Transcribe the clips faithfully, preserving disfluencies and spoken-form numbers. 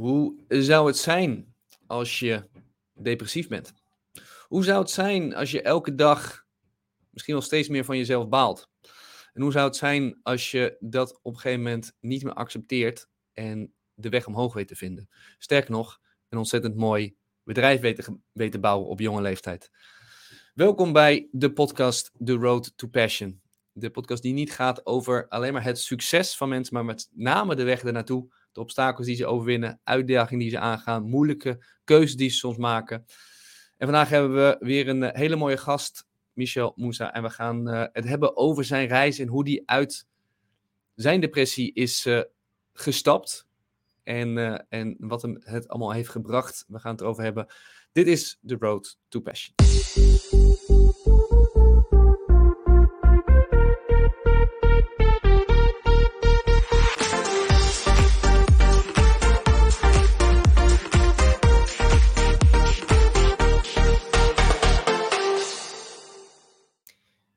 Hoe zou het zijn als je depressief bent? Hoe zou het zijn als je elke dag misschien wel steeds meer van jezelf baalt? En hoe zou het zijn als je dat op een gegeven moment niet meer accepteert en de weg omhoog weet te vinden? Sterker nog, een ontzettend mooi bedrijf weten, weten bouwen op jonge leeftijd. Welkom bij de podcast The Road to Passion. De podcast die niet gaat over alleen maar het succes van mensen, maar met name de weg ernaartoe. De obstakels die ze overwinnen, uitdagingen die ze aangaan, moeilijke keuzes die ze soms maken. En vandaag hebben we weer een hele mooie gast, Michel Mousa. En we gaan uh, het hebben over zijn reis en hoe die uit zijn depressie is uh, gestapt. En, uh, en wat hem het allemaal heeft gebracht. We gaan het erover hebben. Dit is The Road to Passion.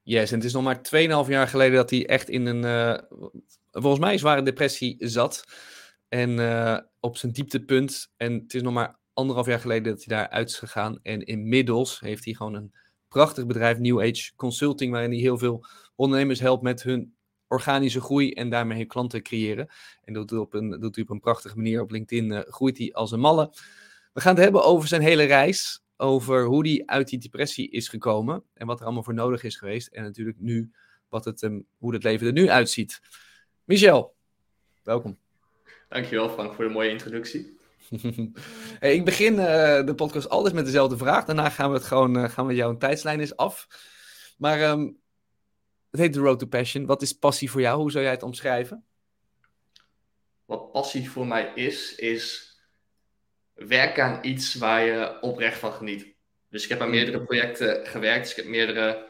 Yes, en het is nog maar tweeënhalf jaar geleden dat hij echt in een, uh, volgens mij, zware depressie zat. En uh, op zijn dieptepunt. En het is nog maar anderhalf jaar geleden dat hij daaruit is gegaan. En inmiddels heeft hij gewoon een prachtig bedrijf, New Age Consulting, waarin hij heel veel ondernemers helpt met hun organische groei en daarmee hun klanten creëren. En dat doet hij op een, doet hij op een prachtige manier. Op LinkedIn uh, groeit hij als een malle. We gaan het hebben over zijn hele reis. Over hoe die uit die depressie is gekomen en wat er allemaal voor nodig is geweest. En natuurlijk nu, wat het, um, hoe het leven er nu uitziet. Michel, welkom. Dankjewel Frank voor de mooie introductie. Hey, ik begin uh, de podcast altijd met dezelfde vraag. Daarna gaan we het gewoon, uh, gaan we jouw tijdslijn eens af. Maar um, het heet The Road to Passion. Wat is passie voor jou? Hoe zou jij het omschrijven? Wat passie voor mij is, is... werk aan iets waar je oprecht van geniet. Dus ik heb aan meerdere projecten gewerkt. Dus ik heb meerdere...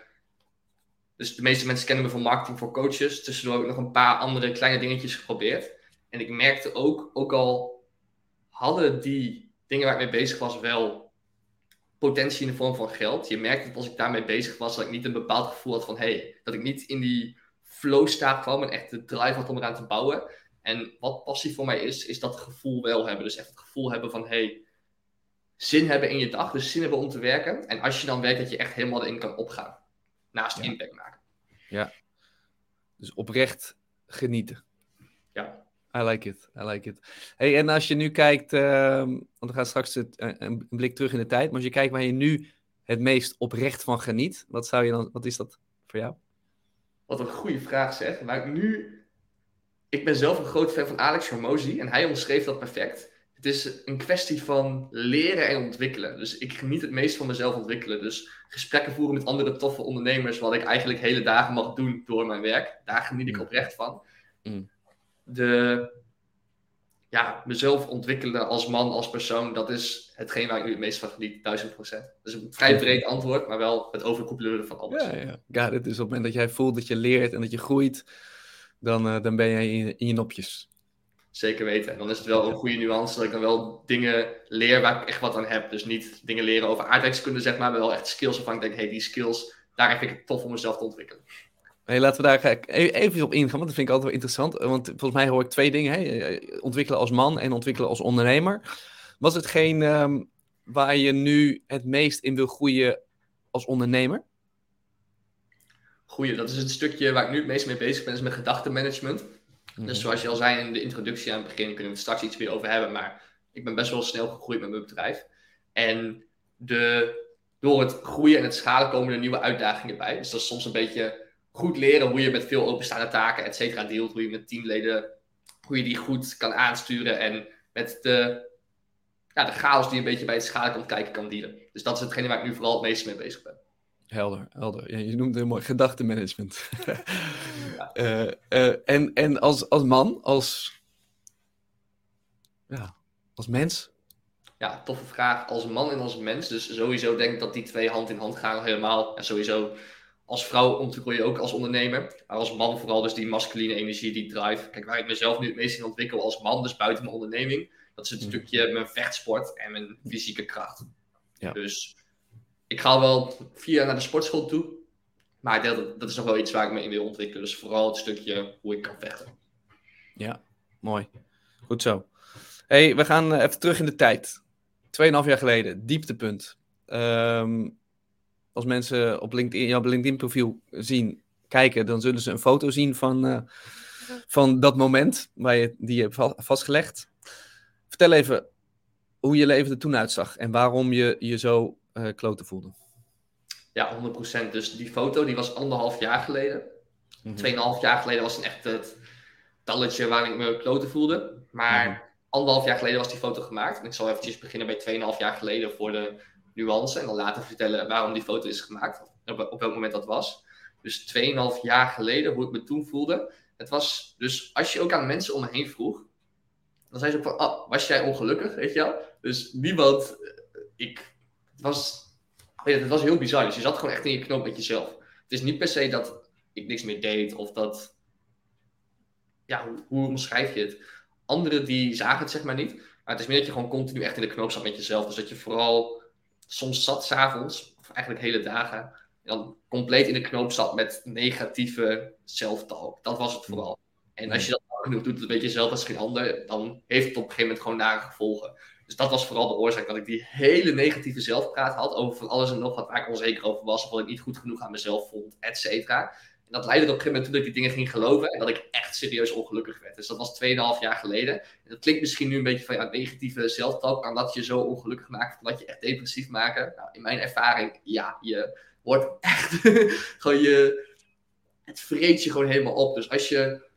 Dus de meeste mensen kennen me van marketing voor coaches. Tussendoor heb ik nog een paar andere kleine dingetjes geprobeerd. En ik merkte ook, ook al hadden die dingen waar ik mee bezig was wel potentie in de vorm van geld. Je merkte dat als ik daarmee bezig was, dat ik niet een bepaald gevoel had van, hé, hey, dat ik niet in die flow staat kwam en echt de drive had om eraan te bouwen. En wat passie voor mij is, is dat gevoel wel hebben. Dus echt het gevoel hebben van, hey, zin hebben in je dag. Dus zin hebben om te werken. En als je dan werkt, dat je echt helemaal erin kan opgaan. Naast ja. impact maken. Ja. Dus oprecht genieten. Ja. I like it. I like it. Hey, en als je nu kijkt, uh, want we gaan straks het, uh, een blik terug in de tijd. Maar als je kijkt waar je nu het meest oprecht van geniet. Wat zou je dan, wat is dat voor jou? Wat een goede vraag zeg. Waar ik nu... Ik ben zelf een groot fan van Alex Hormozi en hij omschreef dat perfect. Het is een kwestie van leren en ontwikkelen. Dus ik geniet het meest van mezelf ontwikkelen. Dus gesprekken voeren met andere toffe ondernemers, wat ik eigenlijk hele dagen mag doen door mijn werk. Daar geniet ik oprecht van. Mm. De, ja, mezelf ontwikkelen als man, als persoon, dat is hetgeen waar ik nu het meest van geniet, duizend procent. Dat is een vrij breed antwoord, maar wel het overkoepelende van alles. Ja, ja. ja, dit is op het moment dat jij voelt dat je leert en dat je groeit, Dan, uh, dan ben jij in, in je nopjes. Zeker weten. En dan is het wel een goede nuance dat ik dan wel dingen leer waar ik echt wat aan heb. Dus niet dingen leren over aardrijkskunde, zeg maar, maar wel echt skills waarvan ik denk, hey, die skills, daar vind ik het tof om mezelf te ontwikkelen. Hey, laten we daar even op ingaan, want dat vind ik altijd wel interessant. Want volgens mij hoor ik twee dingen. Hè? Ontwikkelen als man en ontwikkelen als ondernemer. Was hetgeen um, waar je nu het meest in wil groeien als ondernemer? Goeie, dat is het stukje waar ik nu het meest mee bezig ben, is met gedachtenmanagement. Mm. Dus zoals je al zei in de introductie aan het begin, kunnen we het straks iets meer over hebben, maar ik ben best wel snel gegroeid met mijn bedrijf. En de, door het groeien en het schalen komen er nieuwe uitdagingen bij. Dus dat is soms een beetje goed leren hoe je met veel openstaande taken, et cetera, dealt. Hoe je met teamleden, hoe je die goed kan aansturen en met de, ja, de chaos die een beetje bij het schalen komt kijken kan dealen. Dus dat is hetgene waar ik nu vooral het meest mee bezig ben. Helder, helder. Ja, je noemt het mooi gedachtenmanagement. uh, uh, en en als, als man, als, ja, als mens? Ja, toffe vraag. Als man en als mens. Dus sowieso denk ik dat die twee hand in hand gaan helemaal. En sowieso als vrouw ontwikkel je ook als ondernemer. Maar als man vooral dus die masculine energie, die drive. Kijk, waar ik mezelf nu het meest in ontwikkel als man, dus buiten mijn onderneming. Dat is het mm. stukje mijn vechtsport en mijn fysieke kracht. Ja. Dus... ik ga wel vier jaar naar de sportschool toe. Maar dat, dat is nog wel iets waar ik me in wil ontwikkelen. Dus vooral het stukje hoe ik kan vechten. Ja, mooi. Goed zo. Hey, we gaan even terug in de tijd. Tweeënhalf jaar geleden, dieptepunt. Um, als mensen op LinkedIn, jouw LinkedIn-profiel zien, kijken, dan zullen ze een foto zien van, uh, van dat moment waar je, die je hebt va- vastgelegd. Vertel even hoe je leven er toen uitzag en waarom je je zo uh, kloten voelde. Ja, honderd procent. Dus die foto die was anderhalf jaar geleden. Mm-hmm. Tweeënhalf jaar geleden was het echt het talletje waarin ik me kloten voelde. Maar mm-hmm. anderhalf jaar geleden was die foto gemaakt. En ik zal eventjes beginnen bij tweeënhalf jaar geleden voor de nuance. En dan later vertellen waarom die foto is gemaakt. Op, op welk moment dat was. Dus tweeënhalf jaar geleden, hoe ik me toen voelde. Het was dus, als je ook aan mensen om me heen vroeg. Dan zei ze ook van, ah, was jij ongelukkig? Weet je wel? Dus niemand, ik, het was... Ja, dat was heel bizar. Dus je zat gewoon echt in je knoop met jezelf. Het is niet per se dat ik niks meer deed of dat... Ja, hoe, hoe omschrijf je het? Anderen die zagen het zeg maar niet. Maar het is meer dat je gewoon continu echt in de knoop zat met jezelf. Dus dat je vooral soms zat 's avonds, of eigenlijk hele dagen... en dan compleet in de knoop zat met negatieve zelftalk. Dat was het vooral. En als je dat lang genoeg doet, dat weet je zelf als geen ander... dan heeft het op een gegeven moment gewoon nare gevolgen... Dus dat was vooral de oorzaak dat ik die hele negatieve zelfpraat had over van alles en nog wat waar ik onzeker over was. Of wat ik niet goed genoeg aan mezelf vond, et cetera. En dat leidde op een gegeven moment toen ik die dingen ging geloven en dat ik echt serieus ongelukkig werd. Dus dat was tweeënhalf jaar geleden. En dat klinkt misschien nu een beetje van ja, negatieve zelftalk, aan dat je zo ongelukkig maakt, van dat je echt depressief maken. Nou, in mijn ervaring, ja, je wordt echt gewoon je... Het vreet je gewoon helemaal op. Dus als je...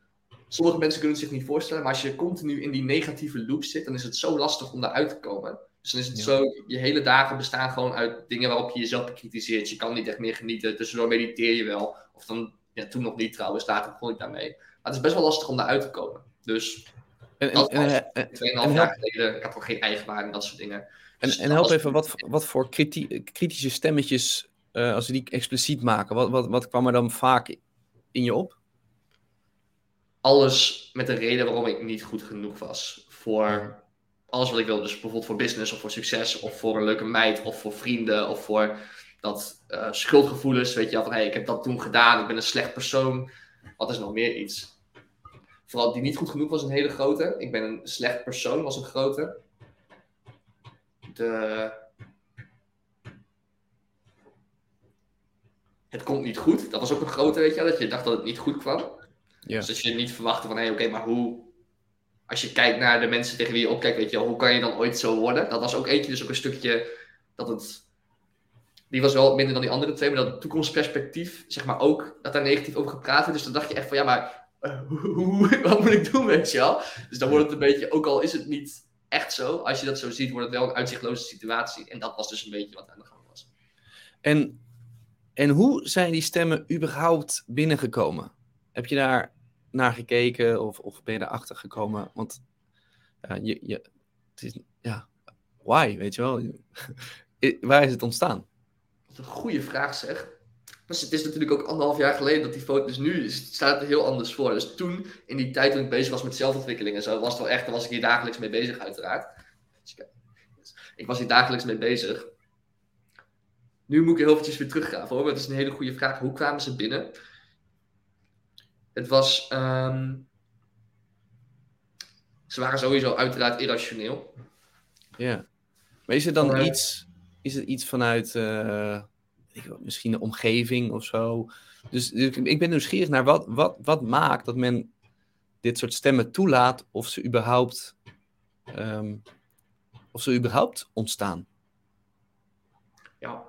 Sommige mensen kunnen het zich niet voorstellen, maar als je continu in die negatieve loop zit, dan is het zo lastig om daaruit te komen. Dus dan is het ja. zo, je hele dagen bestaan gewoon uit dingen waarop je jezelf bekritiseert. Je kan niet echt meer genieten, tussendoor mediteer je wel. Of dan, ja, toen nog niet trouwens, later begon ik daarmee. Maar het is best wel lastig om daaruit te komen. Dus, en, dat en, was en, en, tweeënhalf en, jaar geleden, ik had ook geen eigenwaarde en dat soort dingen. Dus en en help even, wat, wat voor kriti- kritische stemmetjes, uh, als we die expliciet maken, wat, wat, wat kwam er dan vaak in je op? Alles met de reden waarom ik niet goed genoeg was. Voor alles wat ik wilde. Dus bijvoorbeeld voor business of voor succes. Of voor een leuke meid. Of voor vrienden. Of voor dat uh, schuldgevoelens. Weet je wel. Van hey, ik heb dat toen gedaan. Ik ben een slecht persoon. Wat is nog meer iets? Vooral die niet goed genoeg was een hele grote. Ik ben een slecht persoon was een grote. De... Het komt niet goed. Dat was ook een grote, weet je wel. Dat je dacht dat het niet goed kwam. Ja. Dus dat je niet verwachtte van, hé, hey, oké, okay, maar hoe... Als je kijkt naar de mensen tegen wie je opkijkt, weet je wel, hoe kan je dan ooit zo worden? Dat was ook eentje, dus ook een stukje dat het... Die was wel minder dan die andere twee, maar dat toekomstperspectief, zeg maar ook, dat daar negatief over gepraat werd. Dus dan dacht je echt van, ja, maar uh, hoe, hoe, wat moet ik doen, weet je wel? Dus dan wordt het een beetje, ook al is het niet echt zo, als je dat zo ziet, wordt het wel een uitzichtloze situatie. En dat was dus een beetje wat aan de gang was. En, en hoe zijn die stemmen überhaupt binnengekomen? Heb je daar... naar gekeken of, of ben je erachter gekomen? Want uh, je, je, het is, ja, why, weet je wel? Waar is het ontstaan? Wat een goede vraag zeg. Dus het is natuurlijk ook anderhalf jaar geleden dat die foto, dus nu is, staat er heel anders voor. Dus toen, in die tijd toen ik bezig was met zelfontwikkeling en zo, was het wel echt, dan was ik hier dagelijks mee bezig uiteraard. Dus ik was hier dagelijks mee bezig. Nu moet ik heel eventjes weer teruggraven hoor, want het is een hele goede vraag. Hoe kwamen ze binnen? Het was, um... ze waren sowieso uiteraard irrationeel. Ja. Maar is er dan uh, iets, is het iets vanuit, uh, ik weet, misschien de omgeving of zo? Dus, dus ik ben nieuwsgierig naar wat, wat, wat maakt dat men dit soort stemmen toelaat of ze überhaupt, um, of ze überhaupt ontstaan. Ja.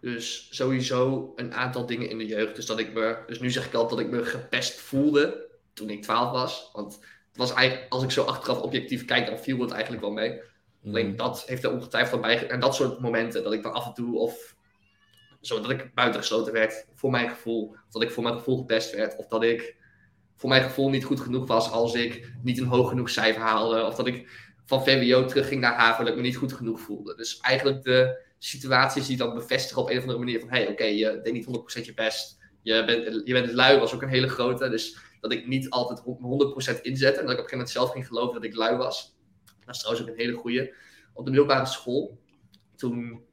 Dus sowieso een aantal dingen in de jeugd. Dus, dat ik me, dus nu zeg ik altijd dat ik me gepest voelde toen ik twaalf was. Want het was eigenlijk, als ik zo achteraf objectief kijk, dan viel het eigenlijk wel mee. Mm. Alleen dat heeft er ongetwijfeld aan mij. En dat soort momenten, dat ik dan af en toe of... Zodat ik buitengesloten werd voor mijn gevoel. Of dat ik voor mijn gevoel gepest werd. Of dat ik voor mijn gevoel niet goed genoeg was als ik niet een hoog genoeg cijfer haalde. Of dat ik van V W O terugging naar HAVO, dat ik me niet goed genoeg voelde. Dus eigenlijk de... situaties die dan bevestigen op een of andere manier van... hé, hey, oké, okay, je deed niet honderd procent je best. Je bent, je bent lui, was ook een hele grote. Dus dat ik niet altijd honderd procent inzette. En dat ik op een gegeven moment zelf ging geloven dat ik lui was. Dat is trouwens ook een hele goeie. Op de middelbare school, toen...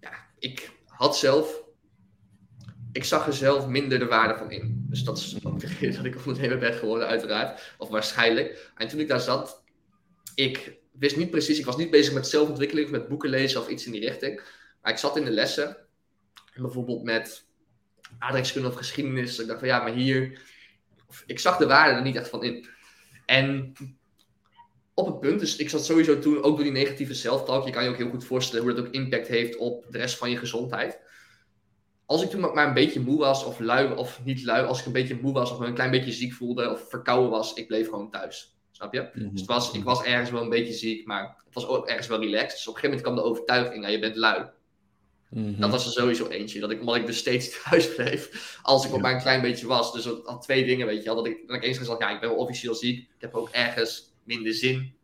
Ja, ik had zelf... Ik zag er zelf minder de waarde van in. Dus dat is ook de reden dat ik ondernemer ben geworden, uiteraard. Of waarschijnlijk. En toen ik daar zat... Ik wist niet precies, ik was niet bezig met zelfontwikkeling of met boeken lezen of iets in die richting. Maar ik zat in de lessen, bijvoorbeeld met aardrijkskunde of geschiedenis. Ik dacht van ja, maar hier, ik zag de waarde er niet echt van in. En op het punt, dus ik zat sowieso toen ook door die negatieve zelftalk. Je kan je ook heel goed voorstellen hoe dat ook impact heeft op de rest van je gezondheid. Als ik toen maar een beetje moe was, of lui, of niet lui, als ik een beetje moe was, of me een klein beetje ziek voelde, of verkouden was, ik bleef gewoon thuis. Snap je? Mm-hmm. Dus het was, ik was ergens wel een beetje ziek, maar het was ook ergens wel relaxed. Dus op een gegeven moment kwam de overtuiging, ja, je bent lui. Mm-hmm. Dat was er sowieso eentje, dat ik, omdat ik dus steeds thuis bleef, als ik ja. op maar een klein beetje was. Dus dat had twee dingen, weet je wel. Dat ik, dat ik eens gezegd, ja, ik ben wel officieel ziek, ik heb ook ergens minder zin.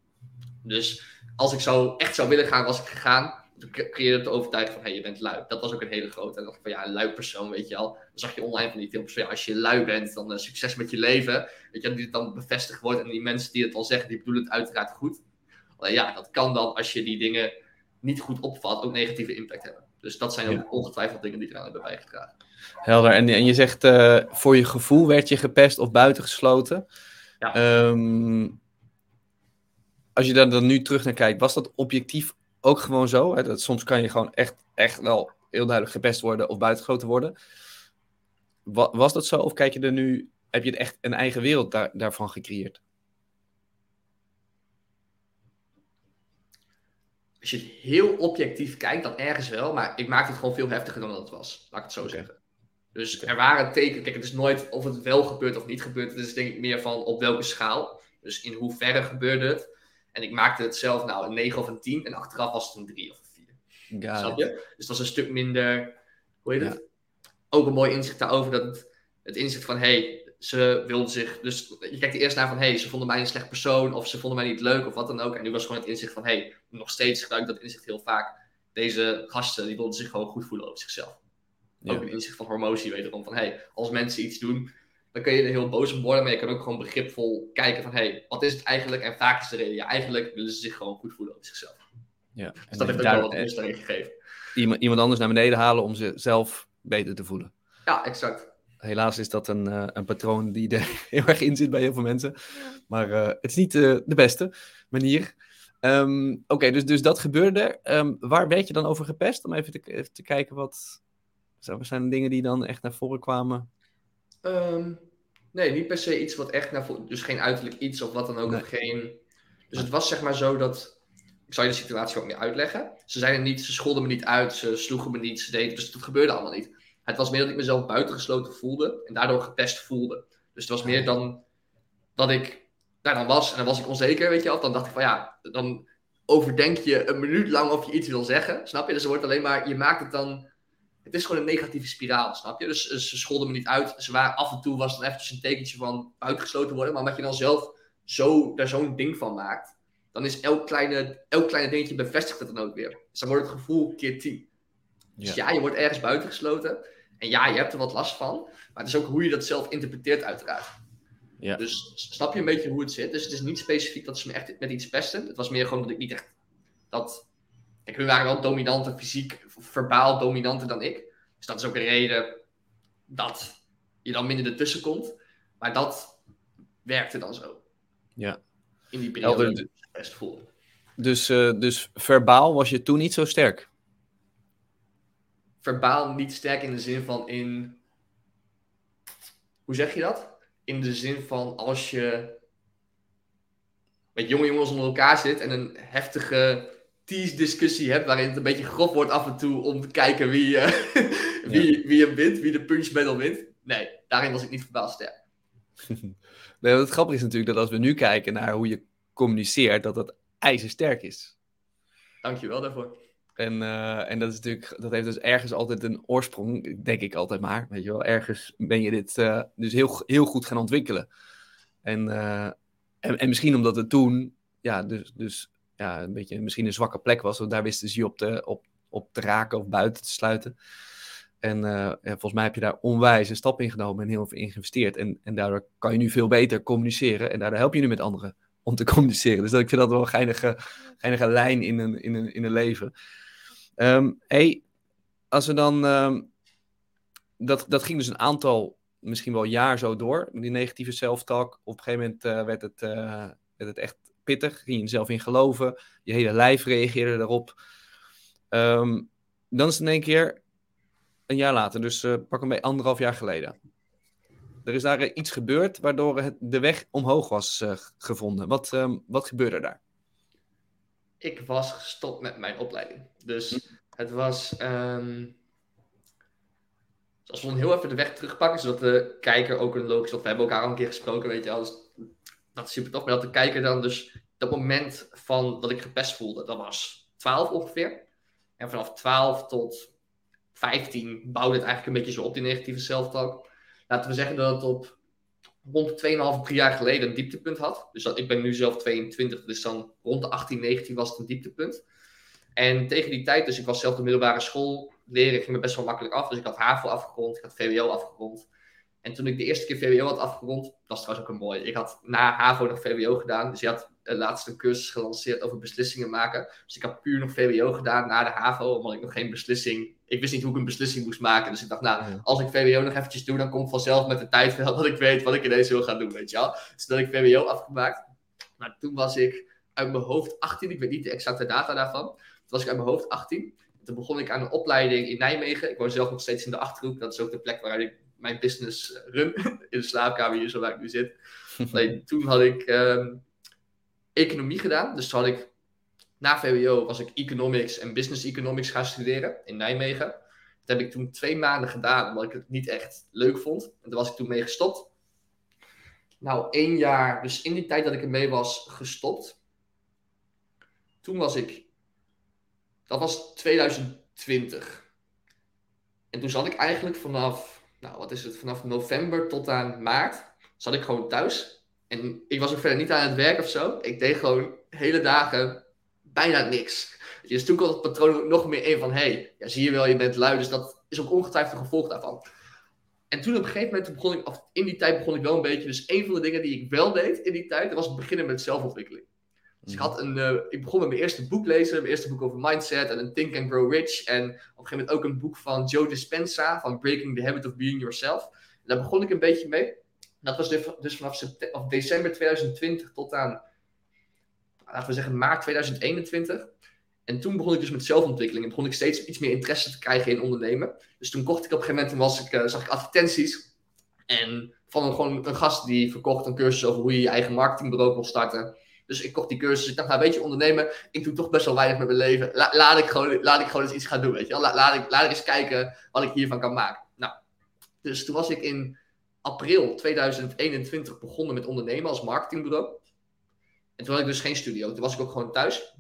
Dus als ik zo echt zou willen gaan, was ik gegaan. Toen creëerde de overtuiging van, hé, hey, je bent lui. Dat was ook een hele grote. En dan dacht ik van, ja, een lui persoon, weet je al. Dan zag je online van die filmpjes van, ja, als je lui bent, dan uh, succes met je leven. Weet je, dat dit dan bevestigd wordt. En die mensen die het al zeggen, die bedoelen het uiteraard goed. Alleen ja, dat kan dan, als je die dingen niet goed opvat, ook negatieve impact hebben. Dus dat zijn ook ja. ongetwijfeld dingen die eraan hebben bijgedragen. Helder. En, en je zegt, uh, voor je gevoel werd je gepest of buitengesloten. Ja. Um, als je daar dan nu terug naar kijkt, was dat objectief ook gewoon zo, hè, dat soms kan je gewoon echt, echt wel heel duidelijk gepest worden of buitengesloten worden. Wa- was dat zo of kijk je er nu, heb je echt een eigen wereld daar, daarvan gecreëerd? Als je het heel objectief kijkt, dan ergens wel, maar ik maakte het gewoon veel heftiger dan dat het was, laat ik het zo okay. zeggen. Dus er waren tekenen, kijk, het is nooit of het wel gebeurt of niet gebeurt, het is denk ik meer van op welke schaal, dus in hoeverre gebeurde het. En ik maakte het zelf nou een negen of een tien. En achteraf was het een drie of een vier. Snap je? Dus het was een stuk minder... Hoe heet ja. het? Ook een mooi inzicht daarover. Dat het, het inzicht van... Hey, ze wilden zich... Dus je kijkt er eerst naar van... Hey, ze vonden mij een slecht persoon. Of ze vonden mij niet leuk. Of wat dan ook. En nu was gewoon het inzicht van... Hey, nog steeds gebruik ik dat inzicht heel vaak. Deze gasten, die wilden zich gewoon goed voelen over zichzelf. Ja. Ook een inzicht van Hormozi wederom. Van hey, als mensen iets doen... Dan kun je er heel boos op worden, maar je kan ook gewoon begripvol kijken van, hé, hey, wat is het eigenlijk? En vaak is de reden, ja, eigenlijk willen ze zich gewoon goed voelen over zichzelf. Ja, dus en dat heeft ook wel wat ruststelling gegeven. Iemand, iemand anders naar beneden halen om zichzelf beter te voelen. Ja, exact. Helaas is dat een, uh, een patroon die er heel erg in zit bij heel veel mensen. Maar uh, het is niet uh, de beste manier. Um, Oké, okay, dus, dus dat gebeurde. Um, waar werd je dan over gepest? Om even te, even te kijken wat... Wat zijn de dingen die dan echt naar voren kwamen? Um, nee, niet per se iets wat echt naar voren... Dus geen uiterlijk iets of wat dan ook. Nee. Geen... Dus het was zeg maar zo dat... Ik zal je de situatie ook meer uitleggen. Ze zijn er niet, ze scholden me niet uit, ze sloegen me niet, ze deden... Dus dat gebeurde allemaal niet. Het was meer dat ik mezelf buitengesloten voelde en daardoor gepest voelde. Dus het was meer dan dat ik daar dan was en dan was ik onzeker, weet je wel. Dan dacht ik van ja, dan overdenk je een minuut lang of je iets wil zeggen, snap je? Dus er wordt alleen maar, je maakt het dan... Het is gewoon een negatieve spiraal, snap je? Dus ze scholden me niet uit. Ze waren, af en toe was het eventjes een tekentje van uitgesloten worden. Maar omdat je dan zelf zo, daar zo'n ding van maakt... dan is elk kleine, elk kleine dingetje bevestigt het dan ook weer. Dus dan wordt het gevoel keer tien. Ja. Dus ja, je wordt ergens buitengesloten. En ja, je hebt er wat last van. Maar het is ook hoe je dat zelf interpreteert uiteraard. Ja. Dus snap je een beetje hoe het zit? Dus het is niet specifiek dat ze me echt met iets pesten. Het was meer gewoon dat ik niet echt... dat Kijk, hun waren wel dominanter, fysiek, verbaal dominanter dan ik. Dus dat is ook een reden dat je dan minder ertussen komt. Maar dat werkte dan zo. Ja. In die periode dat ik het best voelde. Dus, uh, dus verbaal was je toen niet zo sterk? Verbaal niet sterk in de zin van in... Hoe zeg je dat? In de zin van als je met jonge jongens onder elkaar zit en een heftige... discussie hebt, waarin het een beetje grof wordt af en toe om te kijken wie, uh, wie, ja. wie hem wint, wie de punch battle wint. Nee, daarin was ik niet verbaasd sterk. Nee, wat het grappige is natuurlijk dat als we nu kijken naar hoe je communiceert, dat dat ijzersterk is. Dankjewel daarvoor. En, uh, en dat is natuurlijk, dat heeft dus ergens altijd een oorsprong, denk ik altijd maar, weet je wel, ergens ben je dit uh, dus heel, heel goed gaan ontwikkelen. En, uh, en, en misschien omdat het toen, ja, dus, dus ja, een beetje misschien een zwakke plek was. Want daar wisten ze je op te, op, op te raken of buiten te sluiten. En uh, ja, volgens mij heb je daar onwijs een stap in genomen en heel veel in geïnvesteerd. En, en daardoor kan je nu veel beter communiceren. En daardoor help je nu met anderen om te communiceren. Dus dat, ik vind dat wel een geinige, geinige lijn in een, in een, in een leven. Um, hey, als we dan... Um, dat, dat ging dus een aantal, misschien wel jaar zo door. Die negatieve self-talk. Op een gegeven moment uh, werd, het, uh, werd het echt... pittig, ging je er zelf in geloven, je hele lijf reageerde daarop. Um, dan is het in één keer een jaar later, dus uh, pak een beetje anderhalf jaar geleden. Er is daar uh, iets gebeurd waardoor het, de weg omhoog was uh, gevonden. Wat, um, wat gebeurde daar? Ik was gestopt met mijn opleiding. Dus hm. het was... Um... Als we dan heel even de weg terugpakken, zodat de kijker ook een logisch... Of we hebben elkaar al een keer gesproken, weet je wel. Dus dat is super tof. Maar dat de kijker dan dus... Dat moment van dat ik gepest voelde, dat was twaalf ongeveer. En vanaf twaalf tot vijftien bouwde het eigenlijk een beetje zo op, die negatieve zelftalk. Laten we zeggen dat het op rond twee komma vijf, drie jaar geleden een dieptepunt had. Dus dat, ik ben nu zelf tweeëntwintig, dus dan rond de achttien, negentien was het een dieptepunt. En tegen die tijd, dus ik was zelf de middelbare school... Leren ging me best wel makkelijk af. Dus ik had HAVO afgerond, ik had V W O afgerond. En toen ik de eerste keer V W O had afgerond, dat was trouwens ook een mooie. Ik had na HAVO nog V W O gedaan. Dus je had uh, laatst een cursus gelanceerd over beslissingen maken. Dus ik had puur nog V W O gedaan na de HAVO, omdat ik nog geen beslissing... Ik wist niet hoe ik een beslissing moest maken. Dus ik dacht, nou, als ik V W O nog eventjes doe, dan komt vanzelf met de tijd wel dat ik weet wat ik ineens wil gaan doen, weet je wel. Dus dat ik V W O afgemaakt. Maar toen was ik uit mijn hoofd achttien, ik weet niet de exacte data daarvan. Toen was ik uit mijn hoofd achttien. Toen begon ik aan een opleiding in Nijmegen. Ik woon zelf nog steeds in de Achterhoek. Dat is ook de plek waar ik mijn business run. In de slaapkamer hier, zo waar ik nu zit. Nee, toen had ik um, economie gedaan. Dus toen had ik... Na V W O was ik economics en business economics gaan studeren in Nijmegen. Dat heb ik toen twee maanden gedaan, omdat ik het niet echt leuk vond. En daar was ik toen mee gestopt. Nou, één jaar... Dus in die tijd dat ik ermee was gestopt... Toen was ik... Dat was tweeduizend twintig. En toen zat ik eigenlijk vanaf... Nou, wat is het? Vanaf november tot aan maart... Zat ik gewoon thuis. En ik was ook verder niet aan het werk of zo. Ik deed gewoon hele dagen bijna niks. Dus toen kwam het patroon ook nog meer in van... Hé, hey, ja, zie je wel, je bent lui. Dus dat is ook ongetwijfeld een gevolg daarvan. En toen op een gegeven moment... Begon ik, of in die tijd begon ik wel een beetje... Dus een van de dingen die ik wel deed in die tijd... Dat was beginnen met zelfontwikkeling. Dus ik, had een, uh, ik begon met mijn eerste boek lezen. Mijn eerste boek over mindset. En een Think and Grow Rich. En op een gegeven moment ook een boek van Joe Dispenza. Van Breaking the Habit of Being Yourself. En daar begon ik een beetje mee. Dat was dus vanaf septem- of december tweeduizend twintig tot aan... Laten we zeggen maart tweeduizend eenentwintig. En toen begon ik dus met zelfontwikkeling. En begon ik steeds iets meer interesse te krijgen in ondernemen. Dus toen kocht ik op een gegeven moment... Was ik, uh, zag ik advertenties. En van een, gewoon een gast die verkocht een cursus over hoe je je eigen marketingbureau kon starten... Dus ik kocht die cursus. Ik dacht, nou weet je, ondernemen. Ik doe toch best wel weinig met mijn leven. La, laat, ik gewoon, laat ik gewoon eens iets gaan doen, weet je wel. La, laat, ik, laat ik eens kijken wat ik hiervan kan maken. Nou, dus toen was ik in april tweeduizend eenentwintig begonnen met ondernemen als marketingbureau. En toen had ik dus geen studio. Toen was ik ook gewoon thuis.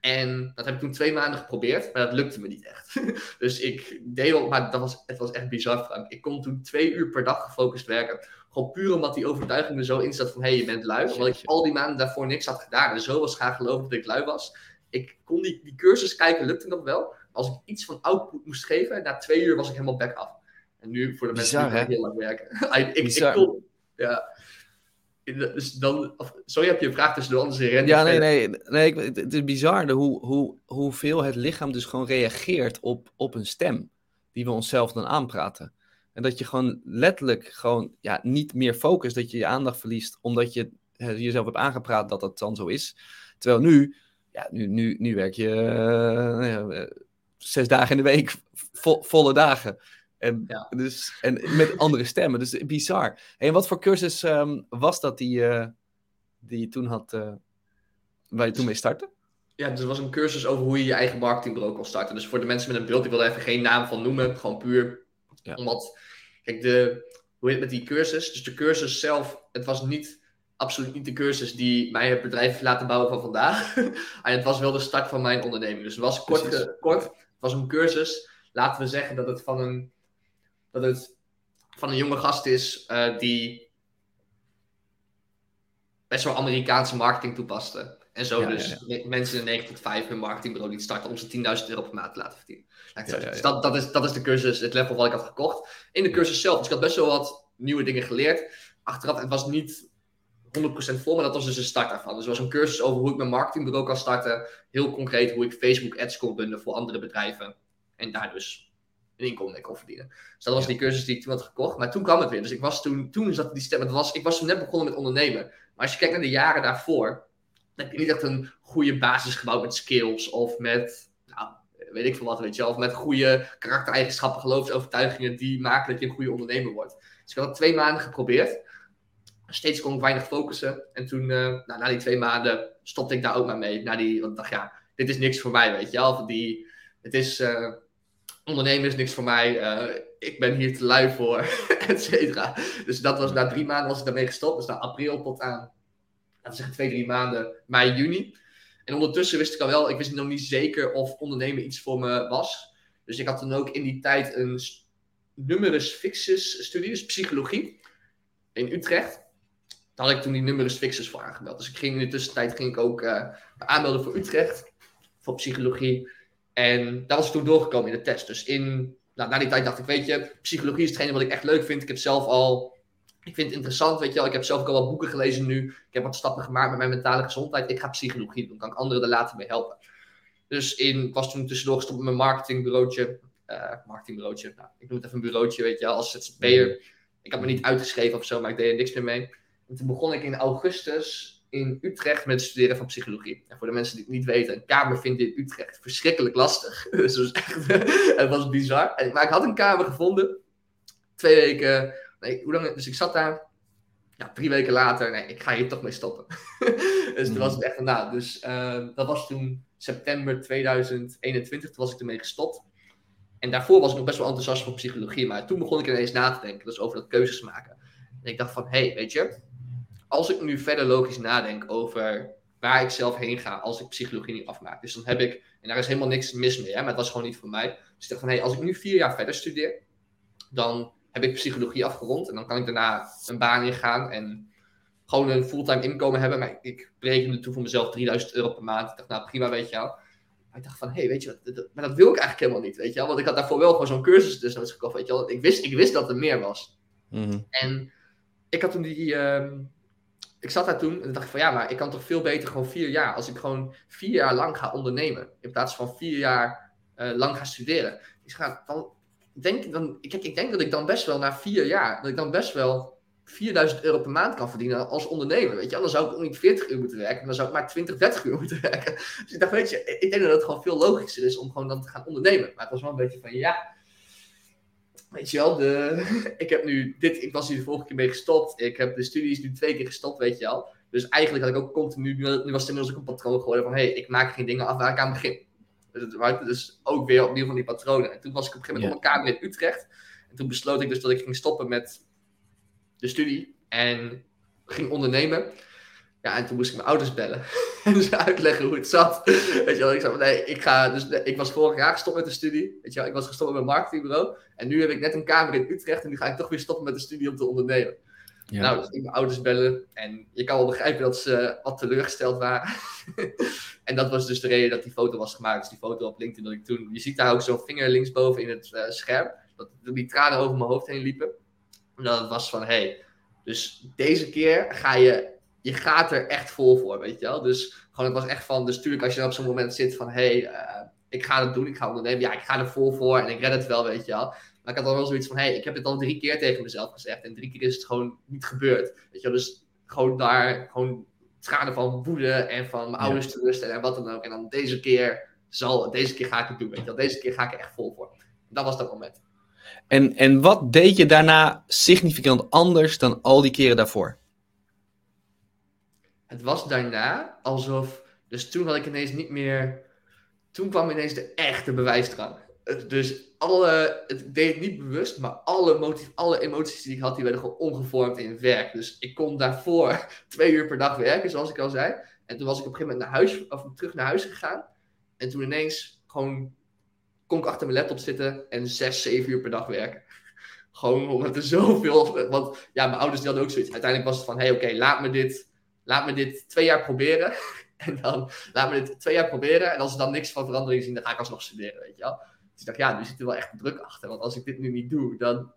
En dat heb ik toen twee maanden geprobeerd. Maar dat lukte me niet echt. Dus ik deed wel, maar dat was, het was echt bizar, Frank. Ik kon toen twee uur per dag gefocust werken. Gewoon puur omdat die overtuiging er zo in zat van... Hé, hey, je bent lui. Omdat ik al die maanden daarvoor niks had gedaan. En zo was ik gaan geloven dat ik lui was. Ik kon die, die cursus kijken, lukte nog wel. Maar als ik iets van output moest geven... Na twee uur was ik helemaal back af. En nu, voor de mensen die heel lang werken. ik, ik kon... Ja... Dus dan, sorry, heb je een vraag tussendoor, anders rennen. Ja, nee, nee, nee. Het is bizar hoe, hoe, hoeveel het lichaam dus gewoon reageert op, op een stem die we onszelf dan aanpraten. En dat je gewoon letterlijk gewoon ja, niet meer focust, dat je je aandacht verliest, omdat je jezelf hebt aangepraat dat dat dan zo is. Terwijl nu, ja, nu, nu, nu werk je uh, uh, zes dagen in de week, vo- volle dagen. En, ja. dus, en met andere stemmen. Dus bizar. En wat voor cursus um, was dat die, uh, die je toen had... Uh, waar je toen mee startte? Ja, dus het was een cursus over hoe je je eigen marketingbureau kon starten. Dus voor de mensen met een beeld, ik wil er even geen naam van noemen. Gewoon puur. Ja. Omdat, kijk, de, hoe heet het met die cursus? Dus de cursus zelf, het was niet... Absoluut niet de cursus die mij het bedrijf heeft laten bouwen van vandaag. En het was wel de start van mijn onderneming. Dus het was kort, uh, kort. Het was een cursus. Laten we zeggen dat het van een... Dat het van een jonge gast is uh, die best wel Amerikaanse marketing toepaste. En zo ja, dus ja, ja. Me- mensen in negen tot vijf hun marketingbureau niet starten om ze tienduizend euro per maand te laten verdienen. Ja, ja, ja. Dus dat, dat, is, dat is de cursus, het level wat ik had gekocht. In de cursus zelf, dus ik had best wel wat nieuwe dingen geleerd. Achteraf, het was niet honderd procent vol, maar dat was dus een start daarvan. Dus er was een cursus over hoe ik mijn marketingbureau kan starten. Heel concreet hoe ik Facebook ads kon bundelen voor andere bedrijven. En daar dus... een inkomen ik kon verdienen. Dus dat was ja. die cursus die ik toen had gekocht. Maar toen kwam het weer. Dus ik was toen, toen zat die stem. Het was, ik was toen net begonnen met ondernemen. Maar als je kijkt naar de jaren daarvoor. dan heb je niet echt een goede basis gebouwd met skills of met, nou, weet ik veel wat, weet je wel, of met goede karaktereigenschappen, geloofsovertuigingen die maken dat je een goede ondernemer wordt. Dus ik had dat twee maanden geprobeerd. Steeds kon ik weinig focussen. En toen, uh, nou, na die twee maanden, stopte ik daar ook maar mee. Na die, want ik dacht, ja, dit is niks voor mij, weet je wel. Die, het is, uh, ondernemen is niks voor mij. Uh, ik ben hier te lui voor, et cetera. Dus dat was, na drie maanden was ik daarmee gestopt. Dus na april tot aan, laten we zeggen, twee, drie maanden, mei, juni. En ondertussen wist ik al wel, ik wist nog niet zeker of ondernemen iets voor me was. Dus ik had dan ook in die tijd een st- numerus fixus studie, dus psychologie, in Utrecht. Daar had ik toen die numerus fixus voor aangemeld. Dus ik ging in de tussentijd ging ik ook uh, aanmelden voor Utrecht, voor psychologie. En daar was ik toen doorgekomen in de test. Dus in, nou, na die tijd dacht ik, weet je, psychologie is hetgene wat ik echt leuk vind. Ik heb zelf al... Ik vind het interessant, weet je wel. Ik heb zelf ook al wat boeken gelezen nu. Ik heb wat stappen gemaakt met mijn mentale gezondheid. Ik ga psychologie doen. Dan kan ik anderen er later mee helpen. Dus in, ik was toen tussendoor gestopt met mijn marketingbureautje. Uh, marketingbureautje. Nou, ik noem het even een bureautje, weet je wel. Als zzp'er. Ik had me niet uitgeschreven of zo, maar ik deed er niks meer mee. En toen begon ik in augustus in Utrecht met het studeren van psychologie. En voor de mensen die het niet weten, een kamer vinden in Utrecht verschrikkelijk lastig. Dus het was echt, het was bizar. En, maar ik had een kamer gevonden. Twee weken... Nee, hoe lang, dus ik zat daar, ja, drie weken later, nee, ik ga hier toch mee stoppen. Dus toen was het echt daarna. Dus uh, dat was toen september tweeduizend eenentwintig, toen was ik ermee gestopt. En daarvoor was ik nog best wel enthousiast voor psychologie, maar toen begon ik ineens na te denken, dus over dat keuzes maken. En ik dacht van, hé, hey, weet je, als ik nu verder logisch nadenk over waar ik zelf heen ga als ik psychologie niet afmaak. Dus dan heb ik, en daar is helemaal niks mis mee, hè, maar het was gewoon niet voor mij. Dus ik dacht van, hé, hey, als ik nu vier jaar verder studeer, dan... heb ik psychologie afgerond en dan kan ik daarna een baan ingaan en gewoon een fulltime inkomen hebben. Maar ik berekende toen voor mezelf drieduizend euro per maand. Ik dacht, nou prima, weet je wel. Maar ik dacht van, hé, hey, weet je wat, dat, maar dat wil ik eigenlijk helemaal niet, weet je wel. Want ik had daarvoor wel gewoon zo'n cursus dus gekocht, weet je wel. Ik wist, ik wist dat er meer was. Mm-hmm. En ik had toen die, uh, ik zat daar toen en dacht ik van, ja, maar ik kan toch veel beter gewoon vier jaar. Als ik gewoon vier jaar lang ga ondernemen, in plaats van vier jaar uh, lang ga studeren. Dus ga dan... Denk, dan, kijk, ik denk dat ik dan best wel na vier jaar, dat ik dan best wel vierduizend euro per maand kan verdienen als ondernemer, weet je. Dan zou ik ook niet veertig uur moeten werken, maar dan zou ik maar twintig, dertig uur moeten werken. Dus ik dacht, weet je, ik denk dat het gewoon veel logischer is om gewoon dan te gaan ondernemen. Maar het was wel een beetje van, ja, weet je wel, de, ik heb nu dit, ik was hier de vorige keer mee gestopt, ik heb de studies nu twee keer gestopt, weet je wel. Dus eigenlijk had ik ook continu, nu was het inmiddels ook een patroon geworden van, hé, hey, ik maak geen dingen af waar ik aan begin. Dus ook weer opnieuw van die patronen. En toen was ik op een gegeven moment op een kamer in Utrecht. En toen besloot ik dus dat ik ging stoppen met de studie. En ging ondernemen. Ja, en toen moest ik mijn ouders bellen. En ze uitleggen hoe het zat. Weet je wel, ik zei van nee, ik ga... Dus nee, ik was vorig jaar gestopt met de studie. Weet je wel, ik was gestopt met mijn marketingbureau. En nu heb ik net een kamer in Utrecht. En nu ga ik toch weer stoppen met de studie om te ondernemen. Ja. Nou, dus ik mijn ouders bellen. En je kan wel begrijpen dat ze wat teleurgesteld waren. En dat was dus de reden dat die foto was gemaakt. Dus die foto op LinkedIn dat ik toen... Je ziet daar ook zo'n vinger linksboven in het uh, scherm. Dat die tranen over mijn hoofd heen liepen. En dat was van, hé... Hey, dus deze keer ga je... Je gaat er echt vol voor, weet je wel. Dus gewoon, het was echt van... Dus tuurlijk als je dan op zo'n moment zit van... Hé, hey, uh, ik ga het doen, ik ga ondernemen. Ja, ik ga er vol voor en ik red het wel, weet je wel. Maar ik had dan wel zoiets van... Hé, hey, ik heb dit al drie keer tegen mezelf gezegd. En drie keer is het gewoon niet gebeurd. Weet je wel, dus gewoon daar... gewoon tranen van woede en van mijn ouders te rusten en wat dan ook. En dan deze keer zal, deze keer ga ik het doen, weet je wel. Deze keer ga ik er echt vol voor. Dat was dat moment. En, en wat deed je daarna significant anders dan al die keren daarvoor? Het was daarna alsof, dus toen had ik ineens niet meer, toen kwam ineens de echte bewijsdrang. Dus alle, ik deed het niet bewust, maar alle, motiv- alle emoties die ik had, die werden gewoon omgevormd in werk. Dus ik kon daarvoor twee uur per dag werken, zoals ik al zei. En toen was ik op een gegeven moment naar huis, of terug naar huis gegaan. En toen ineens gewoon kon ik achter mijn laptop zitten en zes, zeven uur per dag werken. Gewoon omdat er zoveel... Want ja, mijn ouders die hadden ook zoiets. Uiteindelijk was het van, hé, hey, oké, okay, laat me dit, laat me dit twee jaar proberen. En dan laat me dit twee jaar proberen. En als er dan niks van verandering zien, dan ga ik alsnog studeren, weet je wel. Dus ik dacht, ja, nu zit er wel echt druk achter. Want als ik dit nu niet doe, dan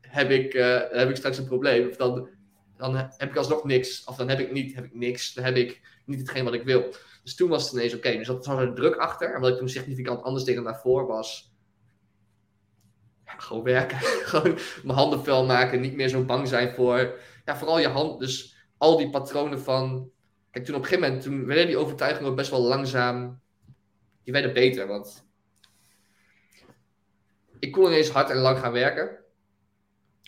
heb ik, uh, heb ik straks een probleem. Of dan, dan heb ik alsnog niks. Of dan heb ik niet, heb ik niks. Dan heb ik niet hetgeen wat ik wil. Dus toen was het ineens oké. Okay. Dus dat was er druk achter. En wat ik toen significant anders deed dan daarvoor was... Ja, gewoon werken. Gewoon mijn handen vuil maken. Niet meer zo bang zijn voor... Ja, vooral je hand. Dus al die patronen van... Kijk, toen op een gegeven moment, toen werden die overtuigingen ook best wel langzaam, die werden beter, want ik kon ineens hard en lang gaan werken.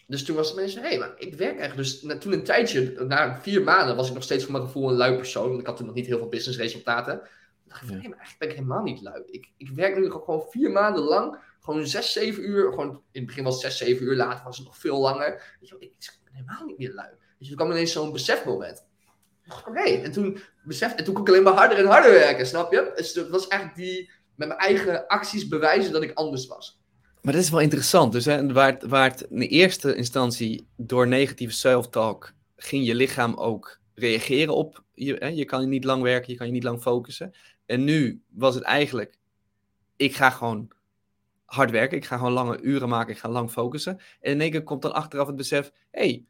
Dus toen was de mensen, hé, hey, maar ik werk eigenlijk. Dus na, toen een tijdje, na vier maanden, was ik nog steeds voor mijn gevoel een lui persoon. Want ik had toen nog niet heel veel businessresultaten. Toen dacht ik, hé, hey, maar eigenlijk ben ik helemaal niet lui. Ik, ik werk nu gewoon vier maanden lang, gewoon zes, zeven uur. Gewoon, in het begin was het zes, zeven uur, later was het nog veel langer. Weet je, ik, ik ben helemaal niet meer lui. Dus toen kwam ineens zo'n besefmoment. Oké, okay. en, toen besef, en toen kon ik alleen maar harder en harder werken, snap je? Dus dat was eigenlijk die, met mijn eigen acties bewijzen dat ik anders was. Maar dat is wel interessant. Dus hè, waar, het, waar het in de eerste instantie door negatieve self-talk ging je lichaam ook reageren op. Je, hè, je kan niet lang werken, je kan je niet lang focussen. En nu was het eigenlijk, ik ga gewoon hard werken. Ik ga gewoon lange uren maken, ik ga lang focussen. En in één keer komt dan achteraf het besef, hé, hey,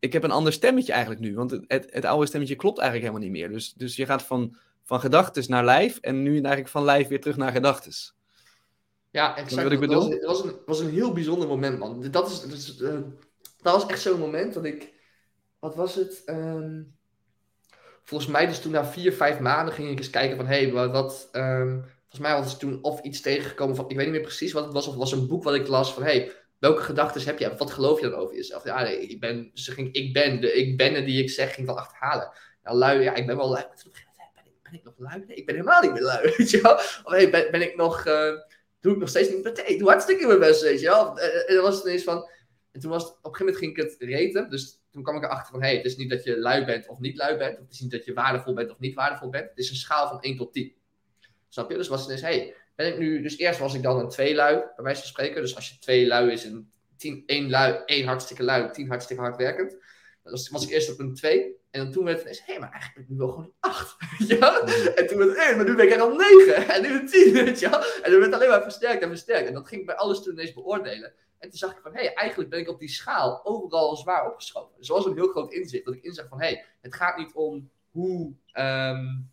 ik heb een ander stemmetje eigenlijk nu. Want het, het, het oude stemmetje klopt eigenlijk helemaal niet meer. Dus, dus je gaat van, van gedachtes naar lijf en nu eigenlijk van lijf weer terug naar gedachtes. Ja, exact. Wat ik bedoel? Dat was, was, een, was een heel bijzonder moment, man. Dat, is, dat, is, uh, dat was echt zo'n moment dat ik... Wat was het? Um, volgens mij dus toen na vier, vijf maanden ging ik eens kijken van... Hé, hey, wat... Um, volgens mij was het toen of iets tegengekomen van... Ik weet niet meer precies wat het was. Of het was een boek wat ik las van... Hé, hey, welke gedachten heb je? Wat geloof je dan over jezelf? Ja, nee, ik ben... Ze ging, ik ben... De ik ben die ik zeg ging wel achterhalen. Ja, lui... Ja, ik ben wel lui. Ben ik, ben ik nog lui? Nee, ik ben helemaal niet meer lui. Weet je wel? Of hey, ben, ben ik nog... Uh, doe ik nog steeds niet. Nee, ik doe hartstikke mijn best, weet je wel. En dan was het ineens van... En toen was het... Op een gegeven moment ging ik het reten. Dus toen kwam ik erachter van... Hé, hey, het is niet dat je lui bent of niet lui bent. Het is niet dat je waardevol bent of niet waardevol bent. Het is een schaal van één tot tien. Snap je? Dus was het ineens... Hé, hey, ben ik nu... Dus eerst was ik dan een twee lui, bij wijze van spreken. Dus als je twee lui is en tien, één lui, één hartstikke lui, tien hartstikke hardwerkend. Dan was, was ik eerst op een twee. En dan toen werd het ineens... Hé, hey, maar eigenlijk ben ik nu wel gewoon een acht. Ja? En toen werd het... Hey, maar nu ben ik er al negen. En nu een tien, weet je wel. En dan werd het alleen maar versterkt en versterkt. En dat ging ik bij alles toen ineens beoordelen. En toen zag ik van... Hé, hey, eigenlijk ben ik op die schaal overal zwaar opgeschoven. Dus dat was een heel groot inzicht. Dat ik inzag van... Hé, hey, het gaat niet om hoe... Um,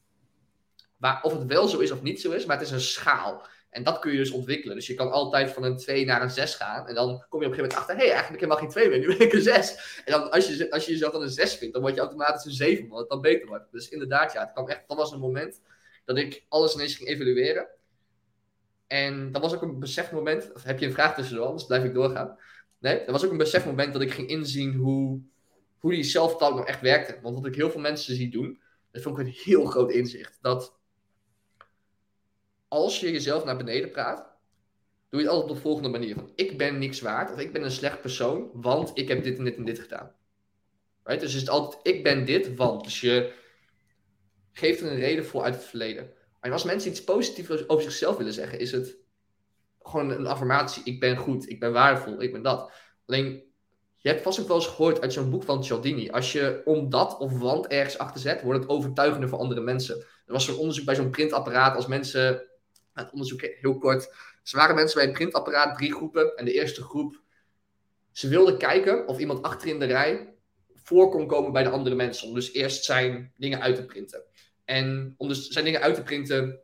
waar, of het wel zo is of niet zo is. Maar het is een schaal. En dat kun je dus ontwikkelen. Dus je kan altijd van een twee naar een zes gaan. En dan kom je op een gegeven moment achter... Hé, hey, eigenlijk helemaal geen twee meer. Nu ben ik een zes. En dan, als, je, als je jezelf dan een zes vindt... Dan word je automatisch een zeven. Omdat het dan beter wordt. Dus inderdaad, ja. Het kwam echt, dat was een moment dat ik alles ineens ging evalueren. En dat was ook een besefmoment... Of heb je een vraag tussendoor? Anders blijf ik doorgaan. Nee, dat was ook een besefmoment dat ik ging inzien... Hoe, hoe die self-talk nou echt werkte. Want wat ik heel veel mensen zie doen... Dat vond ik een heel groot inzicht. Dat... Als je jezelf naar beneden praat, doe je het altijd op de volgende manier. Van, ik ben niks waard, of ik ben een slecht persoon, want ik heb dit en dit en dit gedaan. Right? Dus is het altijd, ik ben dit, want. Dus je geeft er een reden voor uit het verleden. Maar als mensen iets positiefs over zichzelf willen zeggen, is het gewoon een affirmatie. Ik ben goed, ik ben waardevol, ik ben dat. Alleen, je hebt vast ook wel eens gehoord uit zo'n boek van Cialdini. Als je omdat of want ergens achter zet, wordt het overtuigender voor andere mensen. Er was zo'n onderzoek bij zo'n printapparaat als mensen... Het onderzoek heel kort. Ze waren mensen bij een printapparaat, drie groepen. En de eerste groep, ze wilden kijken of iemand achterin de rij voor kon komen bij de andere mensen. Om dus eerst zijn dingen uit te printen. En om dus zijn dingen uit te printen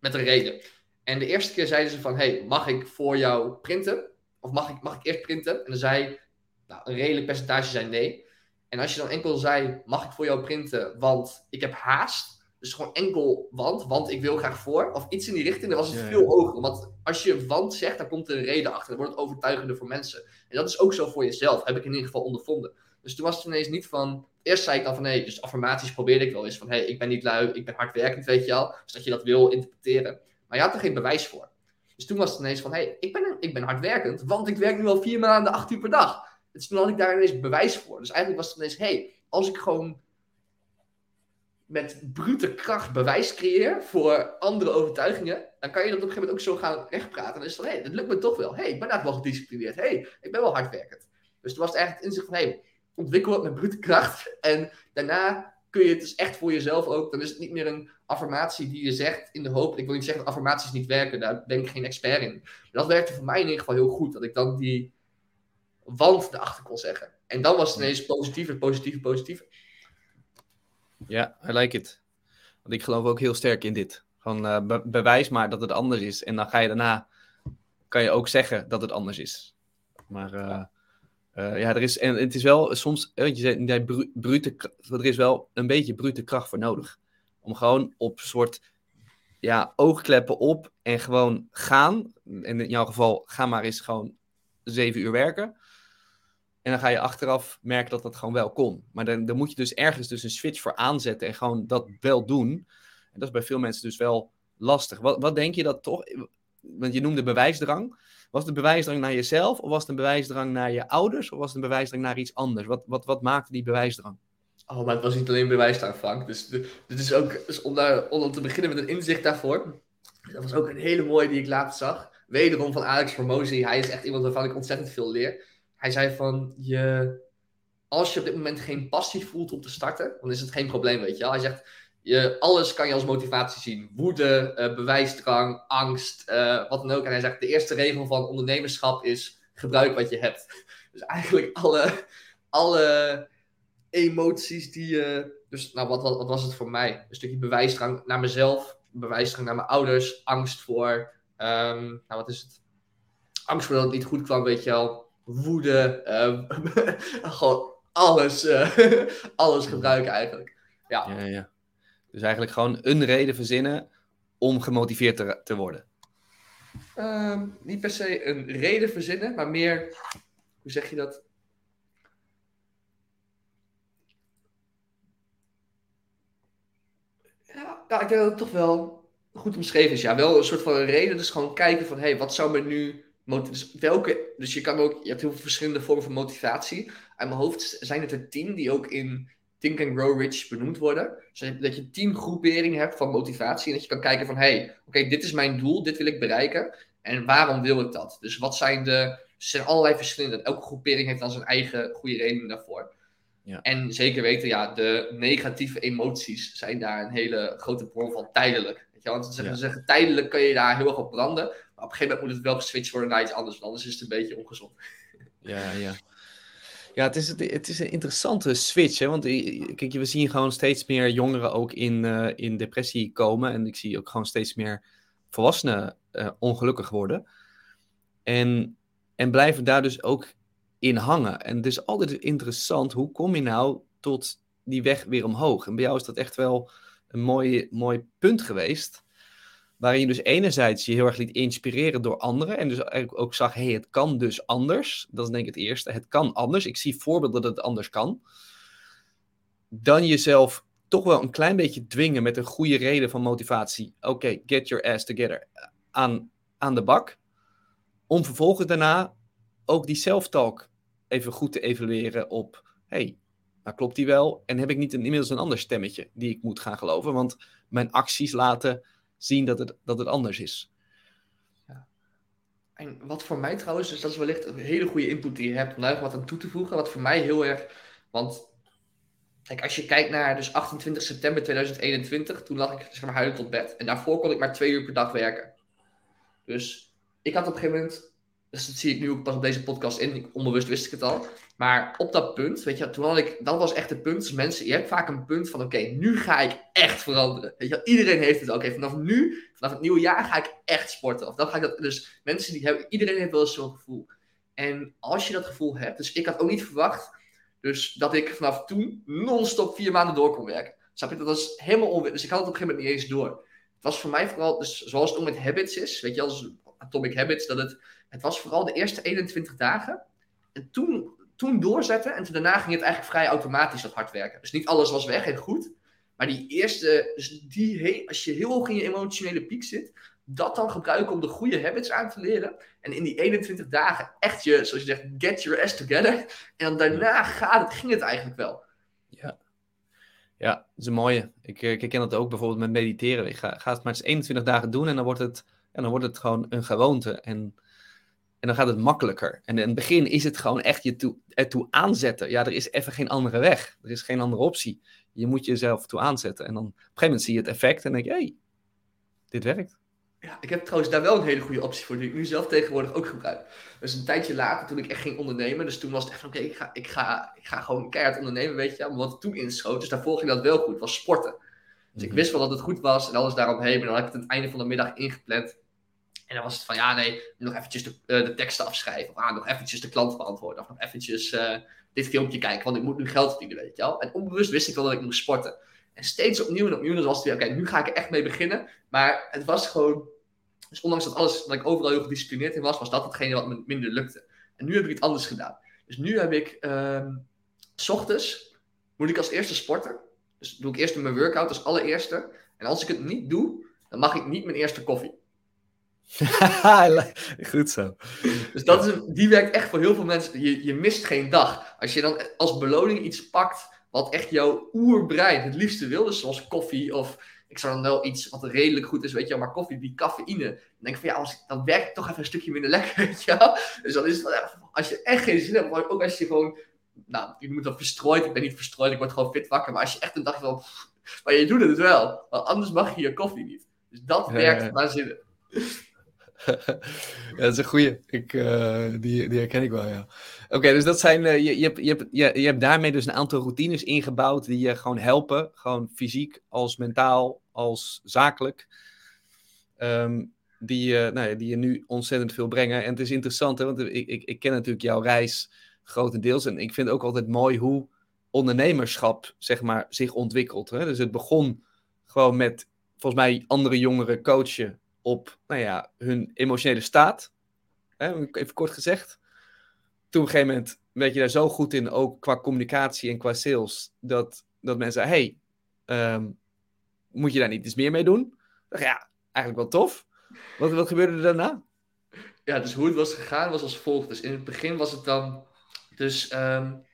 met een reden. En de eerste keer zeiden ze van, hey, mag ik voor jou printen? Of mag ik, mag ik eerst printen? En dan zei, nou, een redelijk percentage zei nee. En als je dan enkel zei, mag ik voor jou printen, want ik heb haast. Dus gewoon enkel want, want ik wil graag voor. Of iets in die richting, dan was het ja, veel hoger. Want als je want zegt, dan komt er een reden achter. Dan wordt het overtuigender voor mensen. En dat is ook zo voor jezelf, heb ik in ieder geval ondervonden. Dus toen was het ineens niet van... Eerst zei ik dan van, hé, hey, dus affirmaties probeerde ik wel eens. Van, hé, hey, ik ben niet lui, ik ben hardwerkend, weet je al. Dus dat je dat wil interpreteren. Maar je had er geen bewijs voor. Dus toen was het ineens van, hé, hey, ik ben, ik ben hardwerkend. Want ik werk nu al vier maanden, acht uur per dag. Dus toen had ik daar ineens bewijs voor. Dus eigenlijk was het ineens, hé, hey, als ik gewoon... met brute kracht bewijs creëer voor andere overtuigingen, dan kan je dat op een gegeven moment ook zo gaan rechtpraten. Dan is het van, hé, hey, dat lukt me toch wel. Hé, hey, ik ben daar wel gedisciplineerd. Hé, hey, ik ben wel hardwerkend. Dus toen was het eigenlijk het inzicht van, hé, hey, ontwikkel het met brute kracht. En daarna kun je het dus echt voor jezelf ook, dan is het niet meer een affirmatie die je zegt in de hoop, ik wil niet zeggen dat affirmaties niet werken, daar ben ik geen expert in. Maar dat werkte voor mij in ieder geval heel goed, dat ik dan die want erachter kon zeggen. En dan was het ineens positiever, positiever, positiever. Ja, yeah, I like it. Want ik geloof ook heel sterk in dit. Gewoon uh, be- bewijs maar dat het anders is. En dan ga je daarna... kan je ook zeggen dat het anders is. Maar uh, Uh, ja, er is, en het is wel soms, je zei, bru, brute, er is wel een beetje brute kracht voor nodig. Om gewoon op soort, ja, oogkleppen op en gewoon gaan. En in jouw geval, ga maar eens gewoon zeven uur werken. En dan ga je achteraf merken dat dat gewoon wel kon. Maar dan, dan moet je dus ergens dus een switch voor aanzetten en gewoon dat wel doen. En dat is bij veel mensen dus wel lastig. Wat, wat denk je dat toch? Want je noemde bewijsdrang. Was het een bewijsdrang naar jezelf? Of was het een bewijsdrang naar je ouders? Of was het een bewijsdrang naar iets anders? Wat, wat, wat maakte die bewijsdrang? Oh, maar het was niet alleen bewijsdrang, Frank. Dus dit is ook, dus om, daar, om te beginnen met een inzicht daarvoor. Dat was ook een hele mooie die ik laatst zag. Wederom van Alex Hormozi. Hij is echt iemand waarvan ik ontzettend veel leer. Hij zei van, je, als je op dit moment geen passie voelt om te starten, dan is het geen probleem, weet je wel. Hij zegt, je, alles kan je als motivatie zien. Woede, uh, bewijsdrang, angst, uh, wat dan ook. En hij zegt, de eerste regel van ondernemerschap is, gebruik wat je hebt. Dus eigenlijk alle, alle emoties die je... Uh, dus nou, wat, wat, wat was het voor mij? Een stukje bewijsdrang naar mezelf, bewijsdrang naar mijn ouders, angst voor... Um, nou, wat is het? Angst voor dat het niet goed kwam, weet je wel. Woede, uh, gewoon alles, uh, alles gebruiken eigenlijk. Ja. Ja, ja. Dus eigenlijk gewoon een reden verzinnen om gemotiveerd te, te worden. Um, niet per se een reden verzinnen, maar meer, hoe zeg je dat? Ja, nou, ik denk dat het toch wel goed omschreven is. Ja, wel een soort van een reden, dus gewoon kijken van, hé, hey, wat zou me nu... Dus, welke, dus je kan ook, je hebt heel veel verschillende vormen van motivatie. Uit mijn hoofd zijn het er tien die ook in Think and Grow Rich benoemd worden. Dus dat je tien groeperingen hebt van motivatie. En dat je kan kijken van, hé, hey, oké, okay, dit is mijn doel, dit wil ik bereiken. En waarom wil ik dat? Dus wat zijn de, er zijn allerlei verschillende. Elke groepering heeft dan zijn eigen goede reden daarvoor. Ja. En zeker weten, ja, de negatieve emoties zijn daar een hele grote bron van tijdelijk. Weet je, want ze zeggen, ja. zeggen, tijdelijk kun je daar heel erg op branden. Maar op een gegeven moment moet het wel geswitcht worden naar iets anders. Want anders is het een beetje ongezond. Ja, ja. Ja, het is, het is een interessante switch. Hè? Want kijk, we zien gewoon steeds meer jongeren ook in, uh, in depressie komen. En ik zie ook gewoon steeds meer volwassenen uh, ongelukkig worden. En, en blijven daar dus ook in hangen. En het is altijd interessant. Hoe kom je nou tot die weg weer omhoog? En bij jou is dat echt wel een mooi, mooi punt geweest. Waarin je dus enerzijds je heel erg liet inspireren door anderen. En dus eigenlijk ook zag, hé, hey, het kan dus anders. Dat is denk ik het eerste. Het kan anders. Ik zie voorbeelden dat het anders kan. Dan jezelf toch wel een klein beetje dwingen met een goede reden van motivatie. Oké, okay, get your ass together. Aan, aan de bak. Om vervolgens daarna ook die self-talk even goed te evalueren op... hé, hey, nou klopt die wel? En heb ik niet een, inmiddels een ander stemmetje die ik moet gaan geloven? Want mijn acties laten... zien dat het, dat het anders is. Ja. En wat voor mij trouwens, dus dat is wellicht een hele goede input die je hebt, om daar nog wat aan toe te voegen, wat voor mij heel erg, want kijk, als je kijkt naar dus achtentwintig september tweeduizend eenentwintig, toen lag ik zeg maar huilend op bed, en daarvoor kon ik maar twee uur per dag werken. Dus ik had op een gegeven moment, dus dat zie ik nu ook pas op deze podcast in, onbewust wist ik het al, maar op dat punt, weet je, toen had ik, dat was echt het punt, dus mensen, je hebt vaak een punt van, oké, okay, nu ga ik echt veranderen, weet je, iedereen heeft het, oké, okay, vanaf nu, vanaf het nieuwe jaar ga ik echt sporten, of dan ga ik dat, dus mensen die hebben, iedereen heeft wel eens zo'n gevoel, en als je dat gevoel hebt, dus ik had ook niet verwacht, dus dat ik vanaf toen non-stop vier maanden door kon werken, snap je, dat was helemaal onwit, dus ik had het op een gegeven moment niet eens door, het was voor mij vooral, dus zoals het ook met habits is, weet je, als Atomic Habits, dat het, het was vooral de eerste eenentwintig dagen, en toen, toen doorzetten, en toen daarna ging het eigenlijk vrij automatisch dat hard werken. Dus niet alles was weg en goed, maar die eerste, dus die, als je heel hoog in je emotionele piek zit, dat dan gebruiken om de goede habits aan te leren, en in die eenentwintig dagen echt je, zoals je zegt, get your ass together, en dan daarna gaat het, ging het eigenlijk wel. Ja. Ja, dat is een mooie. Ik, ik herken dat ook bijvoorbeeld met mediteren. Ik ga, ga het maar eens eenentwintig dagen doen, en dan wordt het, en dan wordt het gewoon een gewoonte. En, en dan gaat het makkelijker. En in het begin is het gewoon echt je toe, ertoe aanzetten. Ja, er is even geen andere weg. Er is geen andere optie. Je moet jezelf toe aanzetten. En dan op een gegeven moment zie je het effect en denk je, hé, hey, dit werkt. Ja, ik heb trouwens daar wel een hele goede optie voor, die ik nu zelf tegenwoordig ook gebruik. Dus een tijdje later, toen ik echt ging ondernemen, dus toen was het echt van, oké, okay, ik, ga, ik, ga, ik ga gewoon keihard ondernemen, weet je. Maar wat ik toen inschoot, dus daarvoor ging dat wel goed, was sporten. Dus mm-hmm. ik wist wel dat het goed was en alles daaromheen. En dan had ik het aan het einde van de middag ingepland. En dan was het van, ja nee, nog eventjes de, uh, de teksten afschrijven. Of ah, nog eventjes de klant beantwoorden. Of nog eventjes uh, dit filmpje kijken. Want ik moet nu geld verdienen, weet je wel. En onbewust wist ik wel dat ik moest sporten. En steeds opnieuw en opnieuw. Dus was het weer, oké, okay, nu ga ik er echt mee beginnen. Maar het was gewoon... Dus ondanks dat alles, dat ik overal heel gedisciplineerd in was, was dat hetgene wat me minder lukte. En nu heb ik het anders gedaan. Dus nu heb ik... Uh, 's ochtends moet ik als eerste sporten. Dus doe ik eerst mijn workout als allereerste. En als ik het niet doe, dan mag ik niet mijn eerste koffie. Goed zo. Dus dat is een, die werkt echt voor heel veel mensen. Je, je mist geen dag. Als je dan als beloning iets pakt wat echt jouw oerbrein het liefste wil. Dus zoals koffie of ik zou dan wel iets wat redelijk goed is, weet je wel. Maar koffie, die cafeïne. Dan denk ik van ja, als, dan werkt het toch even een stukje minder lekker, weet je wel. Dus dan is het wel echt, als je echt geen zin hebt, maar ook als je gewoon... Nou, je moet dan verstrooid. Ik ben niet verstrooid, ik word gewoon fit wakker. Maar als je echt een dag van... Maar je doet het wel. Want anders mag je je koffie niet. Dus dat werkt ja, waanzinnig. Ja, dat is een goeie. Ik, uh, die, die herken ik wel, ja. Oké, okay, dus dat zijn... Uh, je, je, hebt, je, hebt, je, je hebt daarmee dus een aantal routines ingebouwd die je gewoon helpen. Gewoon fysiek, als mentaal, als zakelijk. Um, die, uh, nou ja, die je nu ontzettend veel brengen. En het is interessant, hè, want ik, ik, ik ken natuurlijk jouw reis... grotendeels. En ik vind ook altijd mooi hoe ondernemerschap, zeg maar, zich ontwikkelt. Hè? Dus het begon gewoon met, volgens mij, andere jongeren coachen op, nou ja, hun emotionele staat. Hè? Even kort gezegd. Toen op een gegeven moment werd je daar zo goed in, ook qua communicatie en qua sales, dat, dat mensen zeiden, hey, um, moet je daar niet iets meer mee doen? Ik dacht, ja, eigenlijk wel tof. Wat, wat gebeurde er daarna? Ja, dus hoe het was gegaan was als volgt. Dus in het begin was het dan... Dus um,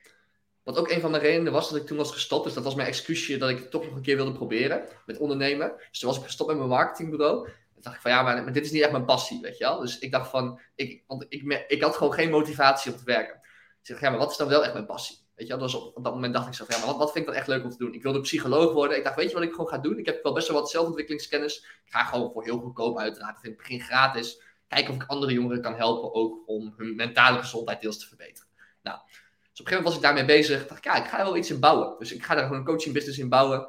wat ook een van de redenen was dat ik toen was gestopt. Dus dat was mijn excuusje dat ik het toch nog een keer wilde proberen met ondernemen. Dus toen was ik gestopt met mijn marketingbureau. En dacht ik van ja, maar, maar dit is niet echt mijn passie, weet je wel. Dus ik dacht van, ik, want ik, ik had gewoon geen motivatie om te werken. Dus ik dacht, ja, maar wat is dan wel echt mijn passie? Weet je wel, dus op, op dat moment dacht ik zo van, ja, maar wat, wat vind ik dan echt leuk om te doen? Ik wilde psycholoog worden. Ik dacht, weet je wat ik gewoon ga doen? Ik heb wel best wel wat zelfontwikkelingskennis. Ik ga gewoon voor heel goedkoop uiteraard. Ik vind het begin gratis. Kijken of ik andere jongeren kan helpen ook om hun mentale gezondheid deels te verbeteren. Nou, dus op een gegeven moment was ik daarmee bezig. Dacht ik, ja, ik ga er wel iets in bouwen. Dus ik ga daar gewoon een coaching business in bouwen.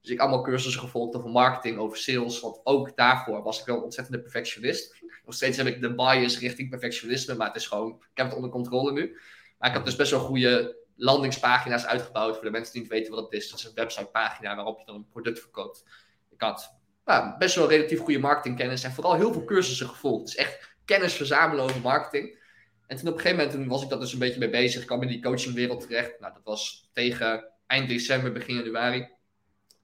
Dus ik heb allemaal cursussen gevolgd over marketing, over sales. Want ook daarvoor was ik wel een ontzettende perfectionist. Nog steeds heb ik de bias richting perfectionisme. Maar het is gewoon, ik heb het onder controle nu. Maar ik heb dus best wel goede landingspagina's uitgebouwd. Voor de mensen die niet weten wat dat is. Dat is een websitepagina waarop je dan een product verkoopt. Ik had nou, best wel relatief goede marketingkennis. En vooral heel veel cursussen gevolgd. Dus echt kennis verzamelen over marketing. En toen op een gegeven moment toen was ik daar dus een beetje mee bezig. Ik kwam in die coachingwereld terecht. Nou, dat was tegen eind december, begin januari.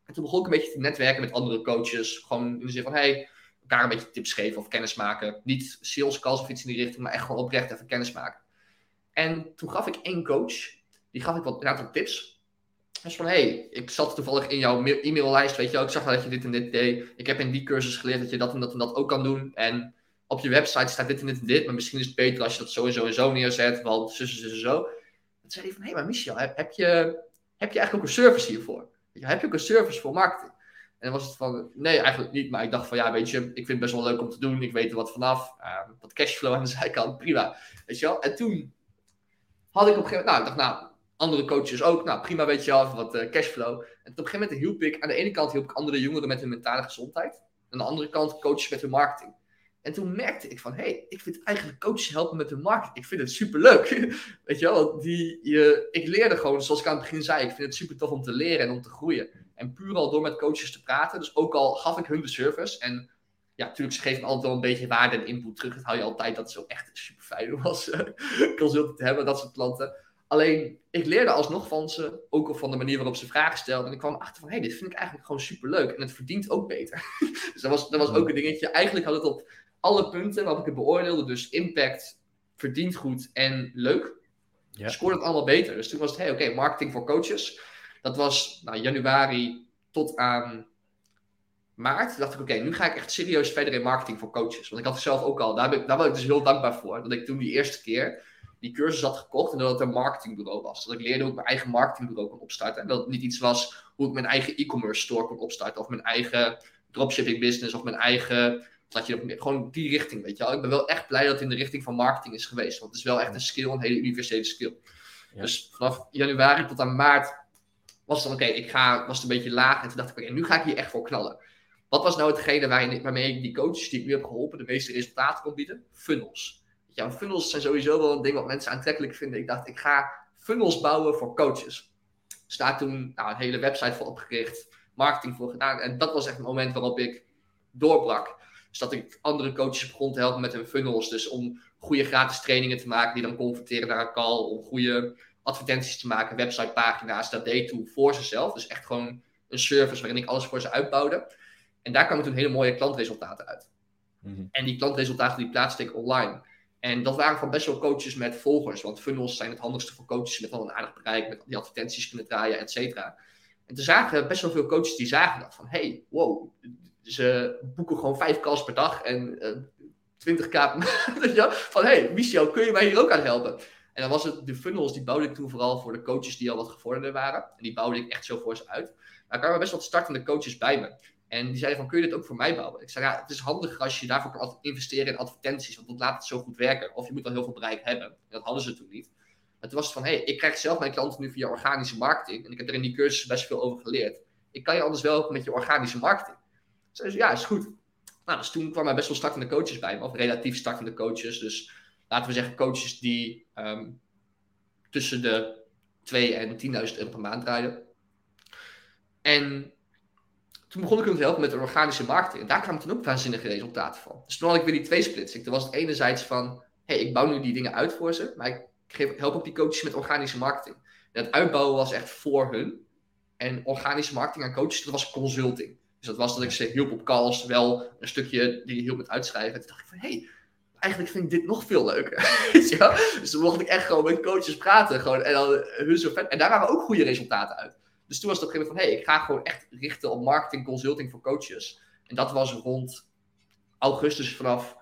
En toen begon ik een beetje te netwerken met andere coaches. Gewoon in de zin van, hey, elkaar een beetje tips geven of kennis maken. Niet sales calls of iets in die richting, maar echt gewoon oprecht even kennis maken. En toen gaf ik één coach. Die gaf ik wat, een aantal tips. Dus van, hey, ik zat toevallig in jouw e-maillijst, weet je wel. Ik zag wel dat je dit en dit deed. Ik heb in die cursus geleerd dat je dat en dat en dat ook kan doen. En... op je website staat dit en dit en dit, maar misschien is het beter als je dat zo en zo en zo neerzet, want zus en zus en zo. Dan zei hij van, hé, hey, maar Michel, heb, heb, je, heb je eigenlijk ook een service hiervoor? Heb je ook een service voor marketing? En dan was het van, nee, eigenlijk niet, maar ik dacht van, ja, weet je, ik vind het best wel leuk om te doen, ik weet er wat vanaf, uh, wat cashflow aan de zijkant, prima, weet je wel. En toen had ik op een gegeven moment, nou, ik dacht, nou, andere coaches ook, nou, prima, weet je wel, wat uh, cashflow. En op een gegeven moment hielp ik, aan de ene kant hielp ik andere jongeren met hun mentale gezondheid, en aan de andere kant coaches met hun marketing. En toen merkte ik van, hé, hey, ik vind eigenlijk coaches helpen met de markt. Ik vind het superleuk. Weet je wel, want die, je, ik leerde gewoon, zoals ik aan het begin zei, ik vind het super tof om te leren en om te groeien. En puur al door met coaches te praten, dus ook al gaf ik hun de service. En ja, natuurlijk, ze geven me altijd wel een beetje waarde en input terug. Dat hou je altijd, dat het zo echt super fijn was, consultant te hebben, dat soort klanten. Alleen, ik leerde alsnog van ze, ook al van de manier waarop ze vragen stelden. En ik kwam achter van, hé, hey, dit vind ik eigenlijk gewoon superleuk. En het verdient ook beter. Dus dat was, dat was ook een dingetje. Eigenlijk had het op... alle punten waarop ik het beoordeelde, dus impact, verdient goed en leuk, ja, scoorde het allemaal beter. Dus toen was het, hey, oké, okay, marketing voor coaches. Dat was nou, januari tot aan maart. Toen dacht ik, oké, okay, nu ga ik echt serieus verder in marketing voor coaches. Want ik had zelf ook al, daar ben ik, daar ben ik dus heel dankbaar voor, dat ik toen die eerste keer die cursus had gekocht en dat het een marketingbureau was. Dat ik leerde hoe ik mijn eigen marketingbureau kon opstarten. En dat het niet iets was hoe ik mijn eigen e-commerce store kon opstarten of mijn eigen dropshipping business of mijn eigen... dat je op, gewoon die richting, weet je wel. Ik ben wel echt blij dat het in de richting van marketing is geweest. Want het is wel echt een skill, een hele universele skill. Ja. Dus vanaf januari tot aan maart was het dan, oké, okay, ik ga, was het een beetje laag. En toen dacht ik, oké, okay, nu ga ik hier echt voor knallen. Wat was nou hetgene waar, waarmee ik die coaches die ik nu heb geholpen de meeste resultaten kon bieden? Funnels. Ja, funnels zijn sowieso wel een ding wat mensen aantrekkelijk vinden. Ik dacht, ik ga funnels bouwen voor coaches. Dus daar toen nou, een hele website voor opgericht, marketing voor gedaan. En dat was echt het moment waarop ik doorbrak. Dus dat ik andere coaches begon te helpen met hun funnels. Dus om goede gratis trainingen te maken die dan converteren naar een call. Om goede advertenties te maken, websitepagina's. Dat deed toen voor zichzelf. Dus echt gewoon een service waarin ik alles voor ze uitbouwde. En daar kwamen toen hele mooie klantresultaten uit. Mm-hmm. En die klantresultaten die plaatste ik online. En dat waren van best wel coaches met volgers. Want funnels zijn het handigste voor coaches met al een aardig bereik. Met die advertenties kunnen draaien, et cetera. En toen zagen best wel veel coaches die zagen dat. Van hey, wow. Ze boeken gewoon vijf calls per dag. En twintig uh, k van hey, Michel, kun je mij hier ook aan helpen? En dan was het de funnels. Die bouwde ik toen vooral voor de coaches die al wat gevorderder waren. En die bouwde ik echt zo voor ze uit. Maar er kwamen best wel startende coaches bij me. En die zeiden van, kun je dit ook voor mij bouwen? Ik zei, ja, het is handig als je daarvoor kan investeren in advertenties, want dat laat het zo goed werken. Of je moet al heel veel bereik hebben. En dat hadden ze toen niet. Maar toen was het van, hé, hey, ik krijg zelf mijn klanten nu via organische marketing. En ik heb er in die cursus best veel over geleerd. Ik kan je anders wel helpen met je organische marketing. Zeiden ze, ja, is goed. Nou, dus toen kwamen er best wel startende coaches bij me. Of relatief startende coaches. Dus laten we zeggen coaches die um, tussen de twee en tienduizend euro per maand draaiden. En toen begon ik hem te helpen met de organische marketing. En daar kwamen toen ook waanzinnige resultaten van. Dus toen had ik weer die tweesplitsing. Toen was het enerzijds van, hé, hey, ik bouw nu die dingen uit voor ze. Maar ik geef, help ook die coaches met organische marketing. En het uitbouwen was echt voor hun. En organische marketing aan coaches, dat was consulting. Dus dat was dat ik ze hielp op calls. Wel een stukje die hielp met uitschrijven. En toen dacht ik van, hé, hey, eigenlijk vind ik dit nog veel leuker. Ja? Dus toen mocht ik echt gewoon met coaches praten. Gewoon, en, dan, hun zo vet. En daar waren ook goede resultaten uit. Dus toen was het op een gegeven moment van, hé, hey, ik ga gewoon echt richten op marketing consulting voor coaches. En dat was rond augustus, vanaf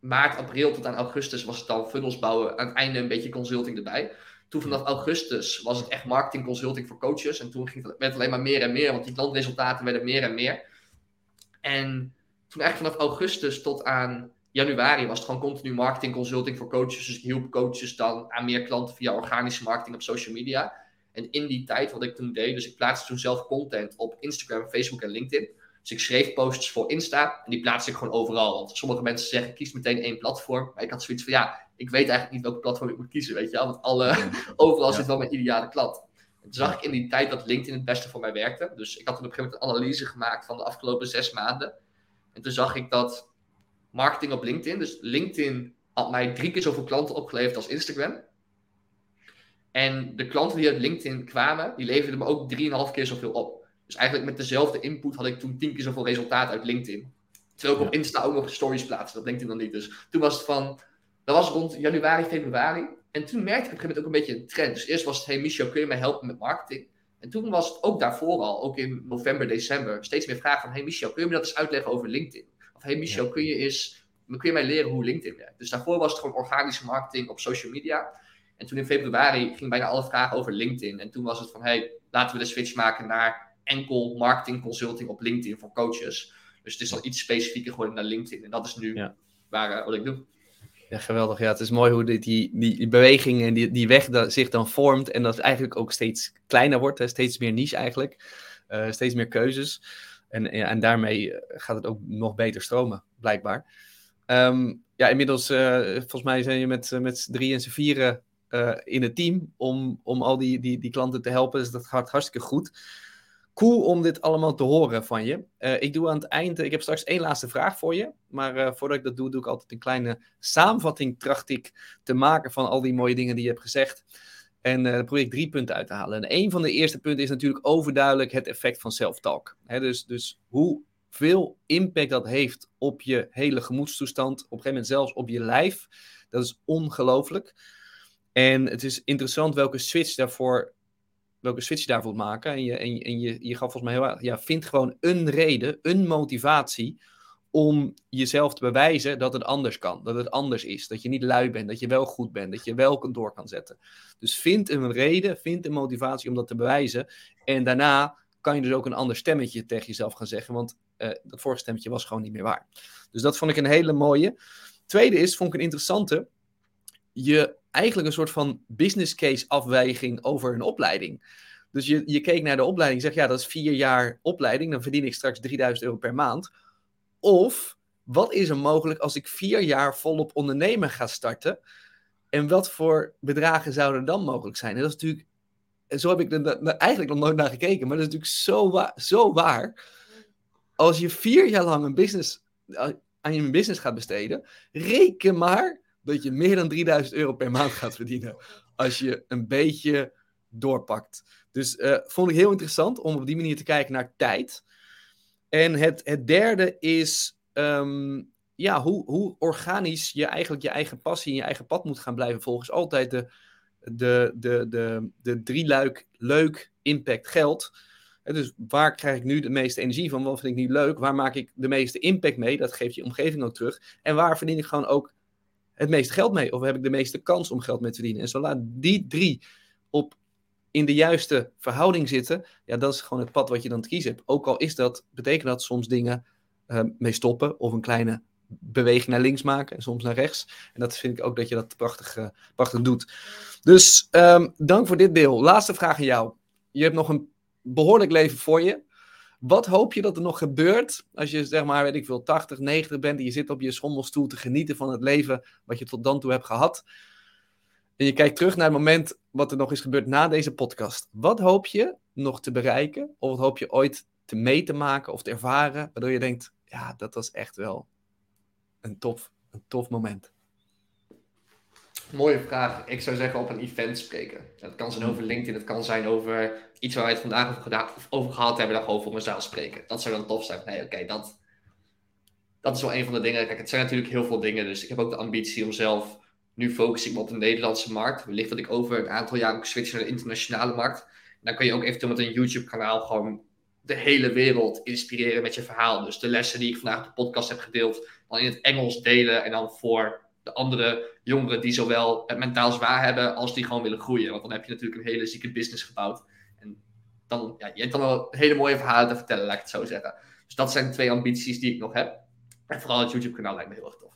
maart, april tot aan augustus was het dan funnels bouwen. Aan het einde een beetje consulting erbij. Toen vanaf augustus was het echt marketing consulting voor coaches. En toen ging het met alleen maar meer en meer, want die klantresultaten werden meer en meer. En toen eigenlijk vanaf augustus tot aan januari was het gewoon continu marketing consulting voor coaches. Dus ik hielp coaches dan aan meer klanten via organische marketing op social media. En in die tijd, wat ik toen deed, dus ik plaatste toen zelf content op Instagram, Facebook en LinkedIn. Dus ik schreef posts voor Insta en die plaatste ik gewoon overal. Want sommige mensen zeggen, kies meteen één platform. Maar ik had zoiets van, ja, ik weet eigenlijk niet welke platform ik moet kiezen, weet je wel. Want alle, ja. overal ja. zit wel mijn ideale klant. En toen zag ik in die tijd dat LinkedIn het beste voor mij werkte. Dus ik had toen op een gegeven moment een analyse gemaakt van de afgelopen zes maanden. En toen zag ik dat marketing op LinkedIn, dus LinkedIn had mij drie keer zoveel klanten opgeleverd als Instagram. En de klanten die uit LinkedIn kwamen, die leverden me ook drieënhalf keer zoveel op. Dus eigenlijk met dezelfde input had ik toen tien keer zoveel resultaat uit LinkedIn. Terwijl ik ja. op Insta ook nog stories plaatste, dat LinkedIn dan niet. Dus toen was het van, dat was rond januari, februari. En toen merkte ik op een gegeven moment ook een beetje een trend. Dus eerst was het, hey Michel, kun je mij helpen met marketing? En toen was het ook daarvoor al, ook in november, december, steeds meer vragen van, hey Michel, kun je me dat eens uitleggen over LinkedIn? Of hey Michel, ja. kun je eens, kun je mij leren hoe LinkedIn werkt? Dus daarvoor was het gewoon organische marketing op social media. En toen in februari ging bijna alle vragen over LinkedIn. En toen was het van, hé, hey, laten we de switch maken naar enkel marketing consulting op LinkedIn voor coaches. Dus het is al iets specifieker geworden naar LinkedIn. En dat is nu ja. waar, uh, wat ik doe. Ja, geweldig. Ja, het is mooi hoe dit, die, die, die beweging en die, die weg da- zich dan vormt. En dat het eigenlijk ook steeds kleiner wordt. Hè? Steeds meer niche eigenlijk. Uh, steeds meer keuzes. En, en daarmee gaat het ook nog beter stromen, blijkbaar. Um, ja, inmiddels, uh, volgens mij zijn je met, met drie en z'n vieren Uh, in het team om, om al die, die, die klanten te helpen. Dus dat gaat hartstikke goed. Cool om dit allemaal te horen van je. Uh, ik doe aan het eind, ik heb straks één laatste vraag voor je. Maar uh, voordat ik dat doe, doe ik altijd een kleine samenvatting, tracht ik te maken van al die mooie dingen die je hebt gezegd. En uh, dan probeer ik drie punten uit te halen. En een van de eerste punten is natuurlijk overduidelijk het effect van self-talk. Hè, dus, dus hoeveel impact dat heeft op je hele gemoedstoestand, op een gegeven moment zelfs op je lijf. Dat is ongelooflijk. En het is interessant welke switch daarvoor, welke switch je daarvoor maken. En, je, en, en je, je gaf volgens mij heel erg, ja, vind gewoon een reden, een motivatie om jezelf te bewijzen dat het anders kan. Dat het anders is. Dat je niet lui bent, dat je wel goed bent, dat je wel door kan zetten. Dus vind een reden, vind een motivatie om dat te bewijzen. En daarna kan je dus ook een ander stemmetje tegen jezelf gaan zeggen. Want uh, dat vorige stemmetje was gewoon niet meer waar. Dus dat vond ik een hele mooie. Tweede is, vond ik een interessante. Je eigenlijk een soort van business case afweging over een opleiding. Dus je, je keek naar de opleiding en zegt, ja, dat is vier jaar opleiding. Dan verdien ik straks drieduizend euro per maand. Of, wat is er mogelijk als ik vier jaar volop ondernemen ga starten? En wat voor bedragen zouden dan mogelijk zijn? En dat is natuurlijk, zo heb ik er eigenlijk nog nooit naar gekeken. Maar dat is natuurlijk zo, wa- zo waar. Als je vier jaar lang een business, aan je business gaat besteden, reken maar dat je meer dan drieduizend euro per maand gaat verdienen. Als je een beetje doorpakt. Dus uh, vond ik heel interessant om op die manier te kijken naar tijd. En het, het derde is um, ja, hoe, hoe organisch je eigenlijk je eigen passie en je eigen pad moet gaan blijven volgen. Altijd de, de, de, de, de drie luik, leuk, impact, geld. En dus waar krijg ik nu de meeste energie van? Wat vind ik nu leuk? Waar maak ik de meeste impact mee? Dat geeft je omgeving ook terug. En waar verdien ik gewoon ook het meeste geld mee? Of heb ik de meeste kans om geld mee te verdienen? En zo laat die drie op in de juiste verhouding zitten, ja, dat is gewoon het pad wat je dan te kiezen hebt. Ook al is dat, betekent dat soms dingen uh, mee stoppen of een kleine beweging naar links maken en soms naar rechts. En dat vind ik ook dat je dat prachtig, uh, prachtig doet. Dus um, dank voor dit deel. Laatste vraag aan jou. Je hebt nog een behoorlijk leven voor je. Wat hoop je dat er nog gebeurt als je, zeg maar, weet ik veel, tachtig, negentig bent en je zit op je schommelstoel te genieten van het leven wat je tot dan toe hebt gehad? En je kijkt terug naar het moment wat er nog is gebeurd na deze podcast. Wat hoop je nog te bereiken? Of wat hoop je ooit te mee te maken of te ervaren? Waardoor je denkt, ja, dat was echt wel een tof, een tof moment. Mooie vraag. Ik zou zeggen op een event spreken. Het kan zijn over LinkedIn. Het kan zijn over iets waar wij het vandaag over, gedaan, over gehad hebben. Dan gewoon voor mezelf spreken. Dat zou dan tof zijn. Nee, oké, okay, dat, dat is wel een van de dingen. Kijk, het zijn natuurlijk heel veel dingen. Dus ik heb ook de ambitie om zelf... Nu focus ik me op de Nederlandse markt. Wellicht dat ik over een aantal jaar ook switch naar de internationale markt. En dan kun je ook eventueel met een YouTube-kanaal gewoon de hele wereld inspireren met je verhaal. Dus de lessen die ik vandaag op de podcast heb gedeeld, dan in het Engels delen. En dan voor de andere jongeren die zowel het mentaal zwaar hebben, als die gewoon willen groeien. Want dan heb je natuurlijk een hele zieke business gebouwd. En dan, ja, je hebt dan wel hele mooie verhalen te vertellen, laat ik het zo zeggen. Dus dat zijn de twee ambities die ik nog heb. En vooral het YouTube-kanaal lijkt me heel erg tof.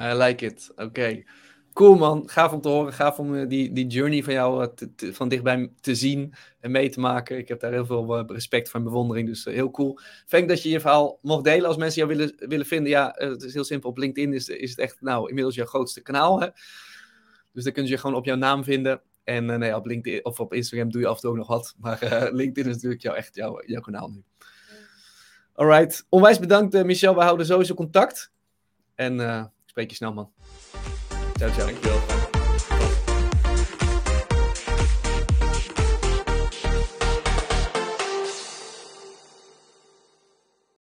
I like it. Oké. Okay. Cool man, gaaf om te horen, gaaf om die, die journey van jou te, te, van dichtbij te zien en mee te maken. Ik heb daar heel veel respect voor en bewondering, dus heel cool. Frank, dat je je verhaal mocht delen als mensen jou willen, willen vinden. Ja, het is heel simpel, op LinkedIn is, is het echt nou inmiddels jouw grootste kanaal. Hè? Dus dan kunnen ze je gewoon op jouw naam vinden. En uh, nee, op LinkedIn of op Instagram doe je af en toe ook nog wat. Maar uh, LinkedIn is natuurlijk jou, echt jou, jouw kanaal nu. Alright, onwijs bedankt uh, Michel, we houden sowieso contact. En uh, spreek je snel man. Ciao, ciao. Dankjewel.